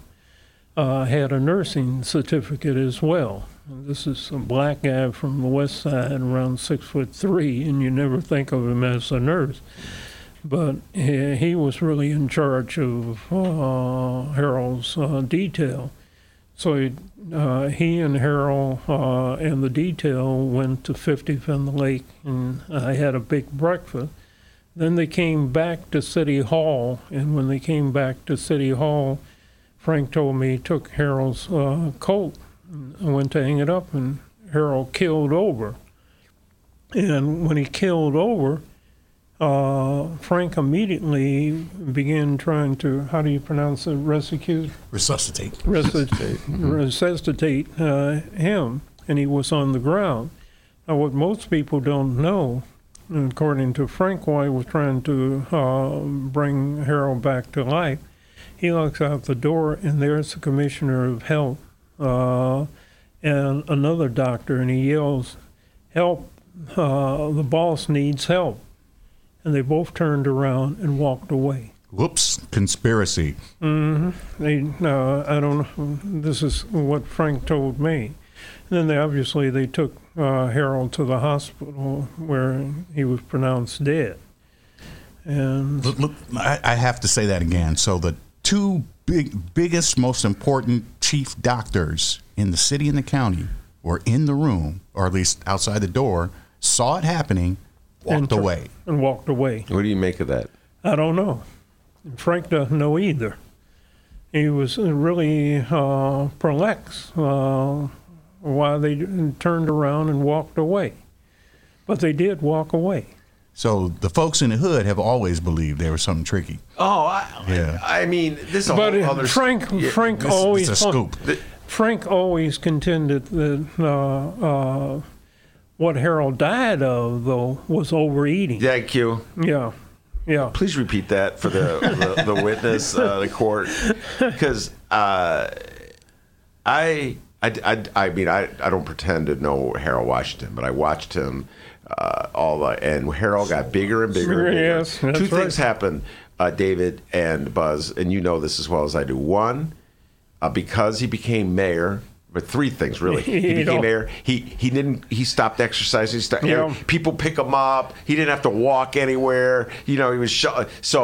uh, had a nursing certificate as well. And this is a black guy from the West Side, around six foot three, and you never think of him as a nurse. But he, he was really in charge of uh, Harold's uh, detail. So he, uh, he and Harold uh, and the detail went to fiftieth and the Lake, and I had a big breakfast. Then they came back to City Hall, and when they came back to City Hall, Frank told me he took Harold's uh, coat. I went to hang it up, and Harold killed over. And when he killed over, Uh, Frank immediately began trying to, how do you pronounce it, rescue? Resuscitate. Resuscitate, resuscitate uh, him, and he was on the ground. Now, what most people don't know, according to Frank, while he was trying to uh, bring Harold back to life, he looks out the door, and there's the commissioner of health uh, and another doctor, and he yells, help, uh, the boss needs help. And they both turned around and walked away. Whoops, conspiracy. Mm-hmm. They, uh, I don't know, this is what Frank told me. And then they obviously they took uh, Harold to the hospital where he was pronounced dead. And Look, look I, I have to say that again. So the two big, biggest, most important chief doctors in the city and the county were in the room, or at least outside the door, saw it happening, Walked and, away. And walked away. What do you make of that? I don't know. Frank doesn't know either. He was really uh, perplex uh, why they turned around and walked away. But they did walk away. So the folks in the hood have always believed there was something tricky. Oh, I, yeah. I mean, this is a but whole other... Frank, Frank yeah, this, always... It's a scoop. Frank always contended that... Uh, uh, What Harold died of, though, was overeating. Thank you. Yeah, yeah. Please repeat that for the the, the witness, uh, the court, because uh, I, I, I, I mean, I, I don't pretend to know Harold Washington, but I watched him uh, all the, and Harold got bigger and bigger. And bigger. Yes, that's Two right. things happened, uh, David and Buzz, and you know this as well as I do. One, uh, because he became mayor. But three things really. He became mayor. He he didn't. He stopped exercising. He stopped, yeah. People pick him up. He didn't have to walk anywhere. You know, he was sh- so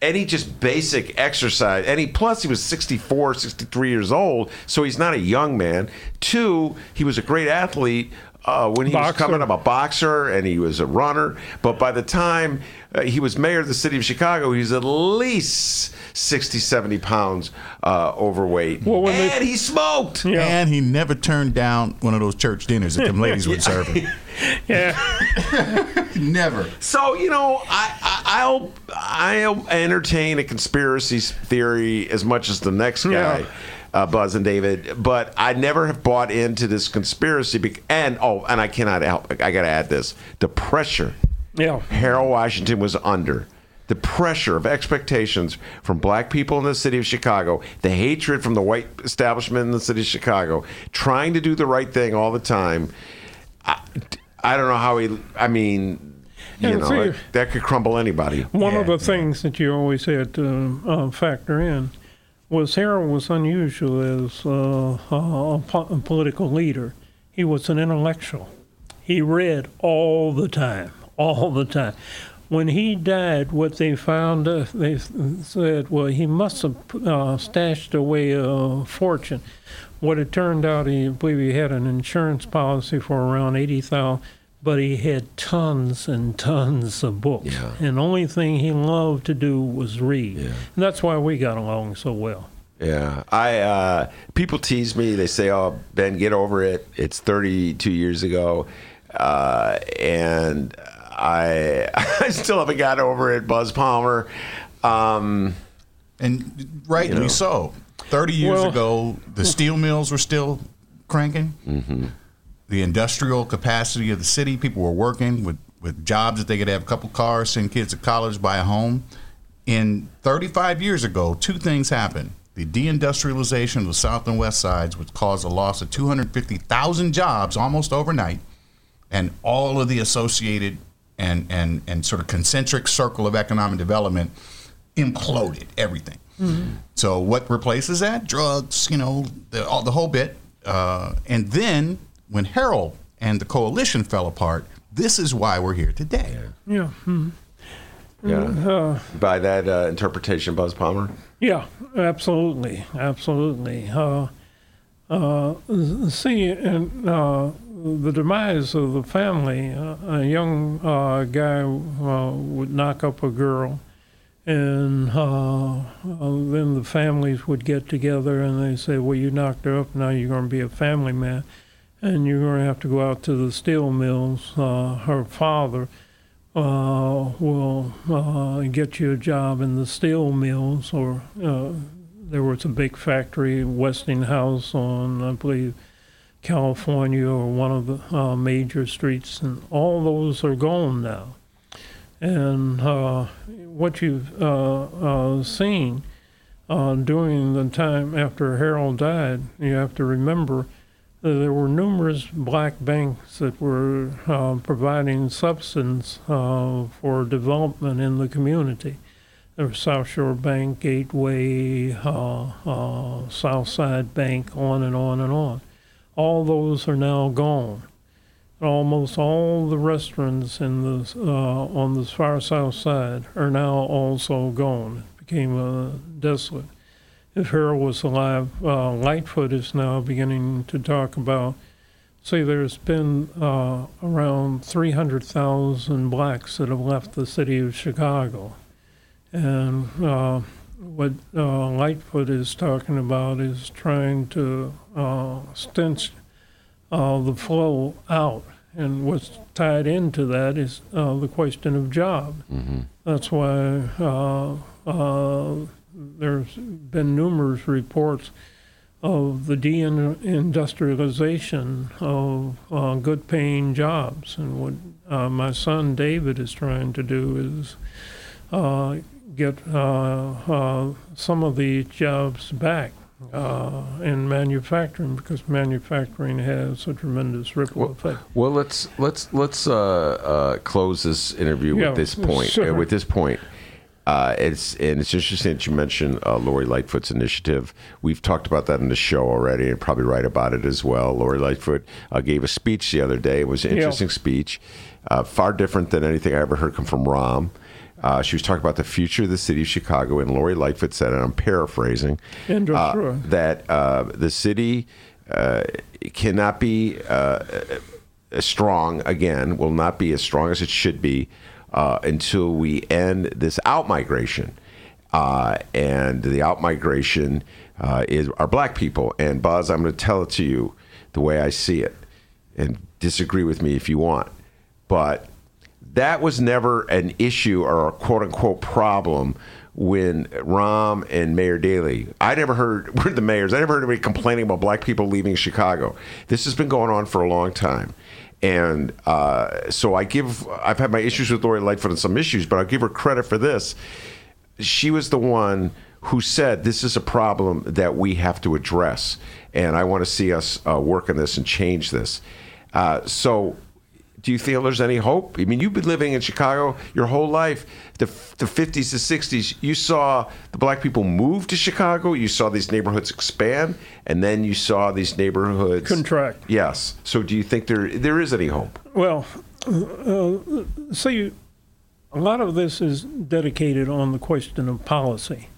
any just basic exercise. And he, plus he was sixty-four, sixty-three years old. So he's not a young man. Two, he was a great athlete. Uh, when he boxer. was coming up, a boxer, and he was a runner. But by the time uh, he was mayor of the city of Chicago, he was at least sixty, seventy pounds uh, overweight. Well, and they... he smoked. Yeah. And he never turned down one of those church dinners that them ladies would serve him. Yeah. Never. So, you know, I, I, I'll, I'll entertain a conspiracy theory as much as the next guy. Yeah. Uh, Buzz and David, but I never have bought into this conspiracy. Be- and oh, and I cannot help. I got to add this: the pressure. Yeah. Harold Washington was under the pressure of expectations from black people in the city of Chicago, the hatred from the white establishment in the city of Chicago, trying to do the right thing all the time. I, I don't know how he. I mean. You and know, see, it, that could crumble anybody. One yeah, of the yeah. things that you always had to uh, factor in. Was Harold was unusual as uh, a, po- a political leader. He was an intellectual. He read all the time, all the time. When he died, what they found, uh, they said, well, he must have uh, stashed away a fortune. What it turned out, he, I believe he had an insurance policy for around eighty thousand dollars, but he had tons and tons of books. Yeah. And the only thing he loved to do was read. Yeah. And that's why we got along so well. Yeah. I uh, people tease me. They say, oh, Ben, get over it. It's thirty-two years ago. Uh, and I I still haven't got over it, Buzz Palmer. Um, and rightly you know. so. thirty years well, ago, the steel mills were still cranking. Mm-hmm. The industrial capacity of the city, people were working with with jobs that they could have, a couple cars, send kids to college, buy a home. In thirty-five years ago, two things happened. The deindustrialization of the South and West Sides, which caused a loss of two hundred fifty thousand jobs almost overnight, and all of the associated and, and, and sort of concentric circle of economic development imploded everything. Mm-hmm. So what replaces that? Drugs, you know, the, all, the whole bit. Uh, and then when Harold and the coalition fell apart, this is why we're here today. Yeah. yeah. Mm-hmm. Yeah. Uh, By that uh, interpretation, Buzz Palmer? Yeah, absolutely. Absolutely. Uh, uh, see, and, uh, the demise of the family, uh, a young uh, guy uh, would knock up a girl, and uh, then the families would get together and they say, well, you knocked her up, now you're going to be a family man, and you're going to have to go out to the steel mills. Uh, her father... Uh, will uh, get you a job in the steel mills, or uh, there was a big factory, Westinghouse, on, I believe, California, or one of the uh, major streets, and all those are gone now. And uh, what you've uh, uh, seen uh, during the time after Harold died, you have to remember there were numerous black banks that were uh, providing substance uh, for development in the community. There was South Shore Bank, Gateway, uh, uh, South Side Bank, on and on and on. All those are now gone. Almost all the restaurants in the uh, on the far south side are now also gone. It became uh, desolate. If Harold was alive, uh, Lightfoot is now beginning to talk about, see, there's been uh, around three hundred thousand blacks that have left the city of Chicago. And uh, what uh, Lightfoot is talking about is trying to uh, stench uh, the flow out. And what's tied into that is uh, the question of job. Mm-hmm. That's why... Uh, uh, There's been numerous reports of the deindustrialization of uh, good-paying jobs. And what uh, my son David is trying to do is uh, get uh, uh, some of these jobs back uh, in manufacturing, because manufacturing has a tremendous ripple well, effect. Well, let's let's let's uh, uh, close this interview yeah, with this point. Sure. Uh, with this point. Uh, it's and it's interesting that you mentioned uh, Lori Lightfoot's initiative. We've talked about that in the show already, and probably write about it as well. Lori Lightfoot uh, gave a speech the other day. It was an interesting yeah. speech, uh, far different than anything I ever heard come from Rahm. Uh, she was talking about the future of the city of Chicago, and Lori Lightfoot said, and I'm paraphrasing, and uh, sure. that uh, the city uh, cannot be uh, strong again, will not be as strong as it should be, Uh, until we end this out-migration. Uh, and the out-migration uh, is our black people. And, Buzz, I'm going to tell it to you the way I see it. And disagree with me if you want. But that was never an issue or a quote-unquote problem when Rahm and Mayor Daley, I never heard, we're the mayors, I never heard anybody complaining about black people leaving Chicago. This has been going on for a long time. And uh, so I give, I've had my issues with Lori Lightfoot and some issues, but I'll give her credit for this. She was the one who said, this is a problem that we have to address. And I want to see us uh, work on this and change this. Uh, so do you feel there's any hope? I mean, you've been living in Chicago your whole life, the, the fifties, the sixties. You saw the black people move to Chicago. You saw these neighborhoods expand. And then you saw these neighborhoods contract. Yes. So do you think there there is any hope? Well, uh, see, a lot of this is dedicated on the question of policy.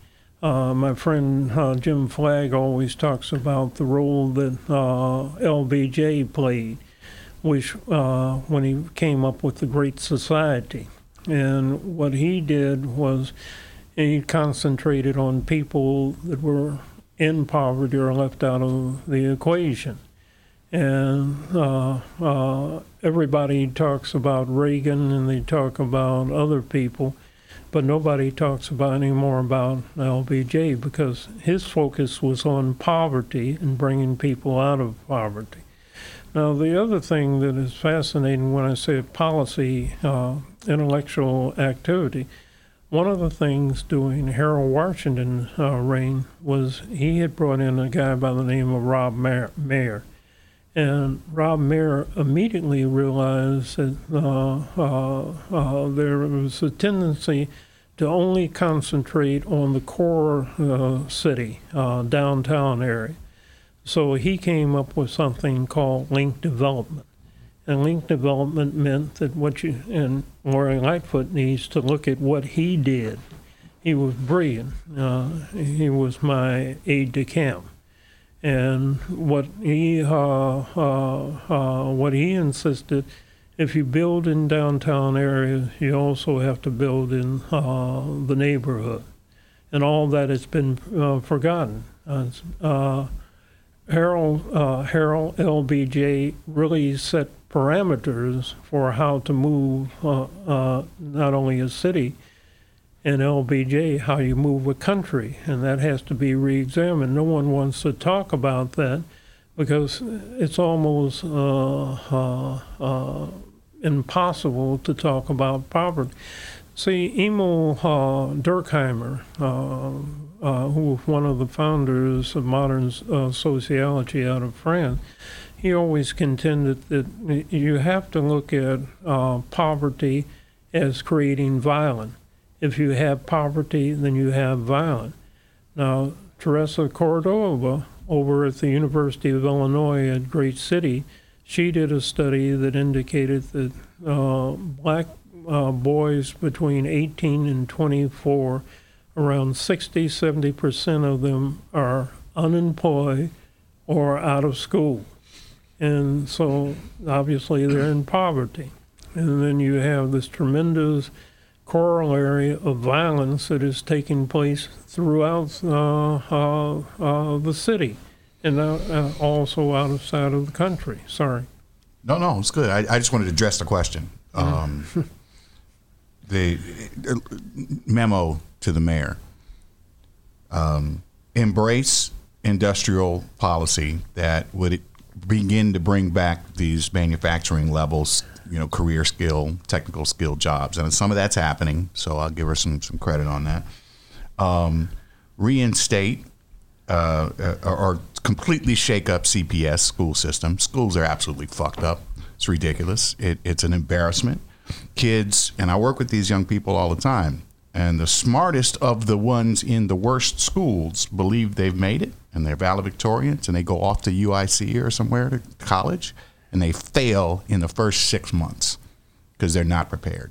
Uh, my friend uh, Jim Flagg always talks about the role that uh, L B J played, which uh, when he came up with the Great Society. And what he did was he concentrated on people that were in poverty or left out of the equation. And uh, uh, everybody talks about Reagan and they talk about other people, but nobody talks about anymore about L B J, because his focus was on poverty and bringing people out of poverty. Now, the other thing that is fascinating when I say policy, uh, intellectual activity, one of the things during Harold Washington's uh, reign was he had brought in a guy by the name of Rob Mayer. And Rob Mayer immediately realized that uh, uh, uh, there was a tendency to only concentrate on the core uh, city, uh, downtown area. So he came up with something called link development. And link development meant that what you, and Lori Lightfoot needs to look at what he did. He was brilliant. Uh, he was my aide-de-camp. And what he, uh, uh, uh, what he insisted, if you build in downtown areas, you also have to build in uh, the neighborhood. And all that has been uh, forgotten. Uh, uh, Harold, uh, Harold L B J really set parameters for how to move uh, uh, not only a city and L B J, how you move a country, and that has to be reexamined. No one wants to talk about that because it's almost uh, uh, uh, impossible to talk about poverty. See, Emil uh, Durkheimer, uh, Uh, who was one of the founders of modern uh, sociology out of France, he always contended that you have to look at uh, poverty as creating violence. If you have poverty, then you have violence. Now, Teresa Cordova, over at the University of Illinois at Great City, she did a study that indicated that uh, black uh, boys between eighteen and twenty-four, around sixty, seventy percent of them are unemployed or out of school. And so obviously they're in poverty. And then you have this tremendous corollary of violence that is taking place throughout uh, uh, uh, the city and uh, also outside of the country. Sorry. No, no, it's good. I, I just wanted to address the question. Um, the memo to the mayor. Um, embrace industrial policy that would begin to bring back these manufacturing levels, you know, career skill, technical skill jobs. And some of that's happening, so I'll give her some, some credit on that. Um, reinstate uh, or, or completely shake up C P S school system. Schools are absolutely fucked up. It's ridiculous. It, it's an embarrassment. Kids, and I work with these young people all the time, and the smartest of the ones in the worst schools believe they've made it, and they're valedictorians, and they go off to U I C or somewhere to college, and they fail in the first six months because they're not prepared.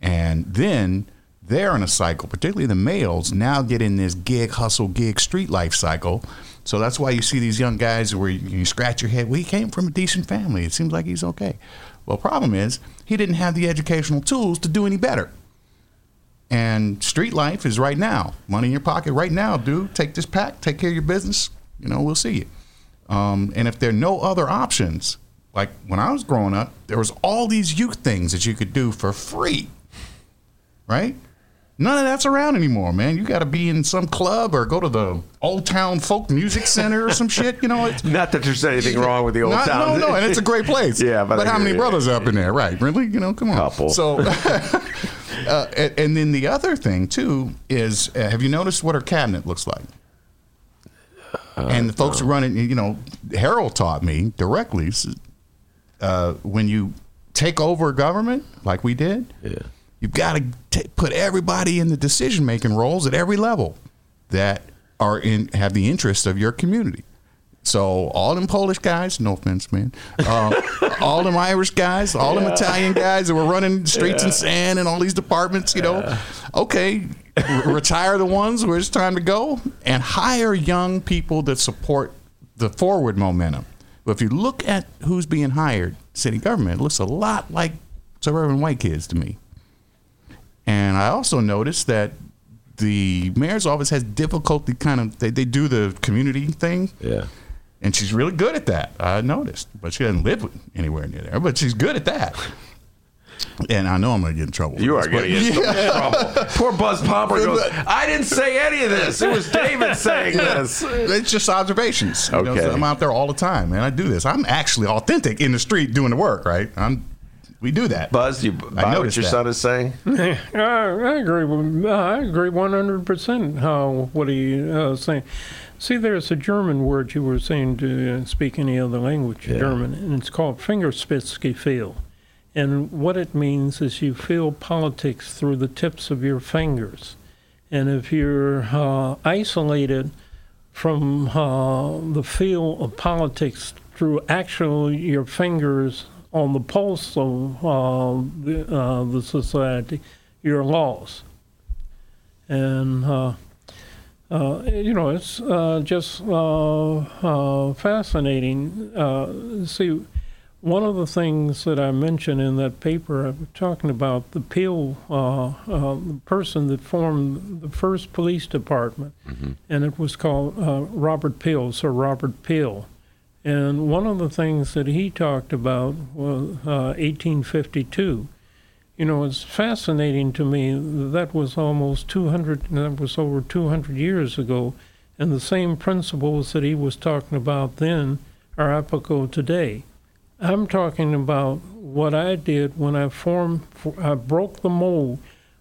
And then they're in a cycle, particularly the males, now get in this gig, hustle, gig, street life cycle. So that's why you see these young guys where you, you scratch your head, well, he came from a decent family. It seems like he's okay. Well, problem is he didn't have the educational tools to do any better. And street life is right now. Money in your pocket right now, dude. Take this pack. Take care of your business. You know, we'll see you. Um, and if there are no other options, like when I was growing up, there was all these youth things that you could do for free, right? None of that's around anymore, man. You got to be in some club or go to the Old Town Folk Music Center or some shit. You know, it's, not that there's anything wrong with the Old not, Town. No, no, and it's a great place. Yeah, but, but how many brothers are up in there, right? Really? You know, come on. Couple. So. Uh, and, and then the other thing, too, is uh, have you noticed what her cabinet looks like? Uh, and the folks no. who run it, you know, Harold taught me directly, uh, when you take over government like we did, yeah. you've got to t- put everybody in the decision-making roles at every level that are in have the interest of your community. So all them Polish guys, no offense, man, uh, all them Irish guys, all yeah. them Italian guys that were running streets yeah. and sand and all these departments, you know, yeah. okay, re- retire the ones where it's time to go and hire young people that support the forward momentum. But if you look at who's being hired, city government, it looks a lot like suburban white kids to me. And I also noticed that the mayor's office has difficulty kind of, they, they do the community thing. Yeah. And she's really good at that, I noticed. But she doesn't live anywhere near there. But she's good at that. And I know I'm going to get in trouble. You are going to get in yeah. trouble. Poor Buzz Palmer goes, I didn't say any of this. It was David saying this. It's just observations. Okay. You know, so I'm out there all the time, man. I do this. I'm actually authentic in the street doing the work, right? I'm. We do that. Buzz, you buy what your that. son is saying? I, I agree with, I agree one hundred percent how what he uh, was saying. See, there's a German word you were saying to speak any other language, yeah. German, and it's called Fingerspitzengefühl. And what it means is you feel politics through the tips of your fingers. And if you're uh, isolated from uh, the feel of politics through actual your fingers on the pulse of uh, the, uh, the society, you're lost. And, uh, uh, you know, it's uh, just uh, uh, fascinating. Uh, see, one of the things that I mentioned in that paper, I was talking about the Peel, uh, uh, the person that formed the first police department, mm-hmm. and it was called uh, Robert Peel, Sir Robert Peel. And one of the things that he talked about was uh, eighteen fifty-two. You know, it's fascinating to me that, that was almost two hundred, that was over two hundred years ago, and the same principles that he was talking about then are applicable today. I'm talking about what I did when I formed, I broke the mold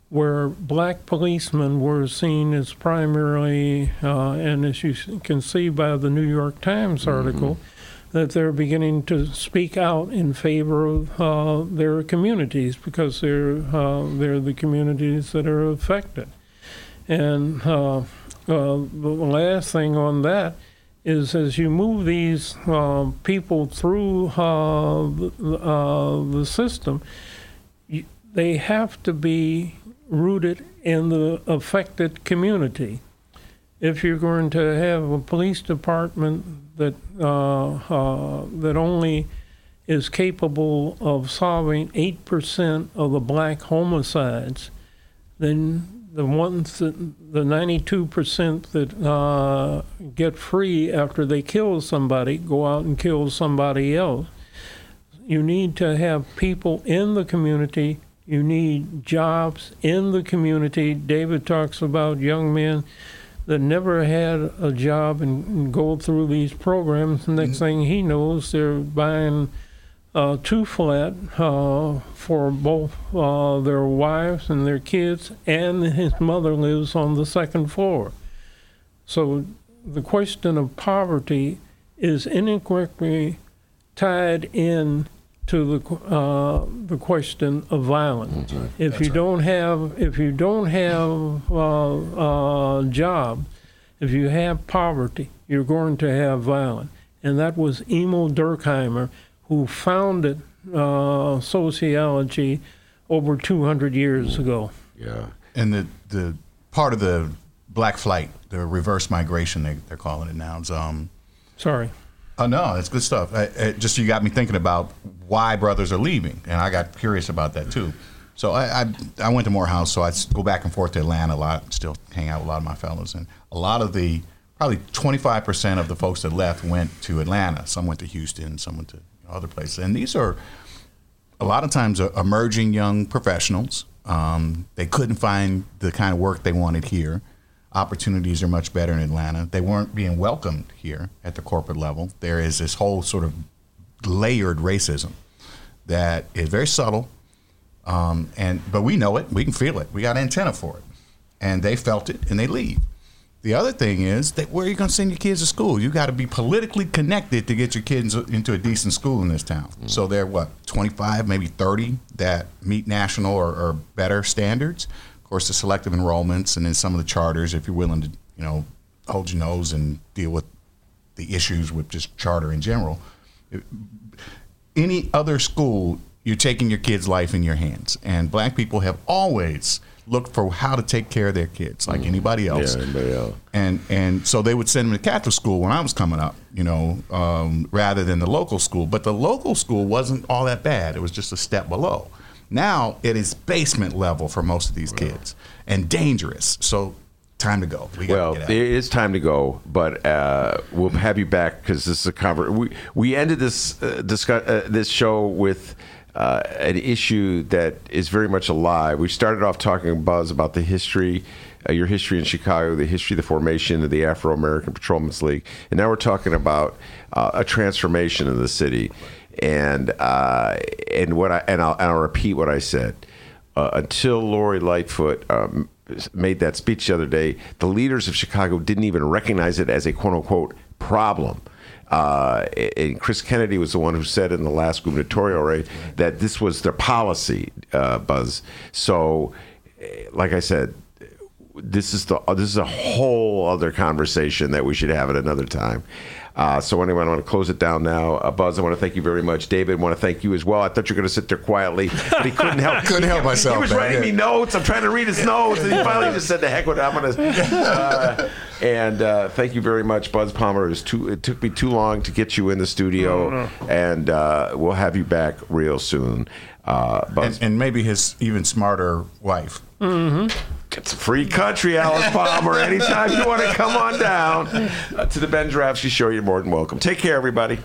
where black policemen were seen as primarily, uh, and as you can see by the New York Times article, mm-hmm. that they're beginning to speak out in favor of uh, their communities because they're uh, they're the communities that are affected. And uh, uh, the last thing on that is as you move these uh, people through uh, the, uh, the system, you, they have to be rooted in the affected community. If you're going to have a police department that uh, uh, that only is capable of solving eight percent of the black homicides, then the ones that, the ninety-two percent that uh, get free after they kill somebody, go out and kill somebody else. You need to have people in the community. You need jobs in the community. David talks about young men that never had a job and, and go through these programs. The next thing he knows, they're buying uh, two flat uh, for both uh, their wives and their kids, and his mother lives on the second floor. So the question of poverty is incorrectly tied in to the uh, the question of violence. Okay. If That's you right. don't have if you don't have uh, uh, job, if you have poverty, you're going to have violence. And that was Emil Durkheimer, who founded uh, sociology over two hundred years ago. Yeah, and the the part of the Black Flight, the reverse migration they, they're calling it now. It's, um, sorry. Oh, no, it's good stuff. I, it just you got me thinking about why brothers are leaving, and I got curious about that, too. So I I, I went to Morehouse, so I go back and forth to Atlanta a lot, still hang out with a lot of my fellows. And a lot of the, probably twenty-five percent of the folks that left went to Atlanta. Some went to Houston, some went to other places. And these are, a lot of times, uh, emerging young professionals. Um, they couldn't find the kind of work they wanted here. Opportunities are much better in Atlanta. They weren't being welcomed here at the corporate level. There is this whole sort of layered racism that is very subtle, um, and but we know it. We can feel it. We got an antenna for it, and they felt it, and they leave. The other thing is that where are you going to send your kids to school? You got to be politically connected to get your kids into a decent school in this town. Mm-hmm. So there are what twenty-five, maybe thirty that meet national or, or better standards. Of course, the selective enrollments, and then some of the charters, if you're willing to, you know, hold your nose and deal with the issues with just charter in general. Any other school, you're taking your kid's life in your hands. And black people have always looked for how to take care of their kids, like mm. anybody else. Yeah, anybody else. And and so they would send them to Catholic school when I was coming up, you know, um, rather than the local school. But the local school wasn't all that bad. It was just a step below. Now it is basement level for most of these kids, and dangerous. So, time to go. We well, it is time to go, but uh, we'll have you back because this is a conver- we we ended this uh, discuss- uh, this show with uh, an issue that is very much alive. We started off talking, Buzz, about the history, uh, your history in Chicago, the history of the formation of the Afro-American Patrolmen's League, and now we're talking about uh, a transformation of the city. And uh, and what I and I'll, and I'll repeat what I said. Uh, until Lori Lightfoot um, made that speech the other day, the leaders of Chicago didn't even recognize it as a quote-unquote problem. Uh, and Chris Kennedy was the one who said in the last gubernatorial race that this was their policy, uh, Buzz. So, like I said, this is the this is a whole other conversation that we should have at another time. Uh, so anyway, I want to close it down now. Uh, Buzz, I want to thank you very much. David, I want to thank you as well. I thought you were going to sit there quietly, but he couldn't help couldn't help myself. He was man. writing me notes. I'm trying to read his notes, and he finally just said, "The heck with it, I'm going to." Uh, and uh, thank you very much, Buzz Palmer. It, was too, it took me too long to get you in the studio, mm-hmm. and uh, we'll have you back real soon. Uh, Buzz. And, and maybe his even smarter wife. Mm-hmm. It's a free country, Alice Palmer. Anytime you want to come on down uh, to the Ben Joravsky Show, you're more than welcome. Take care, everybody.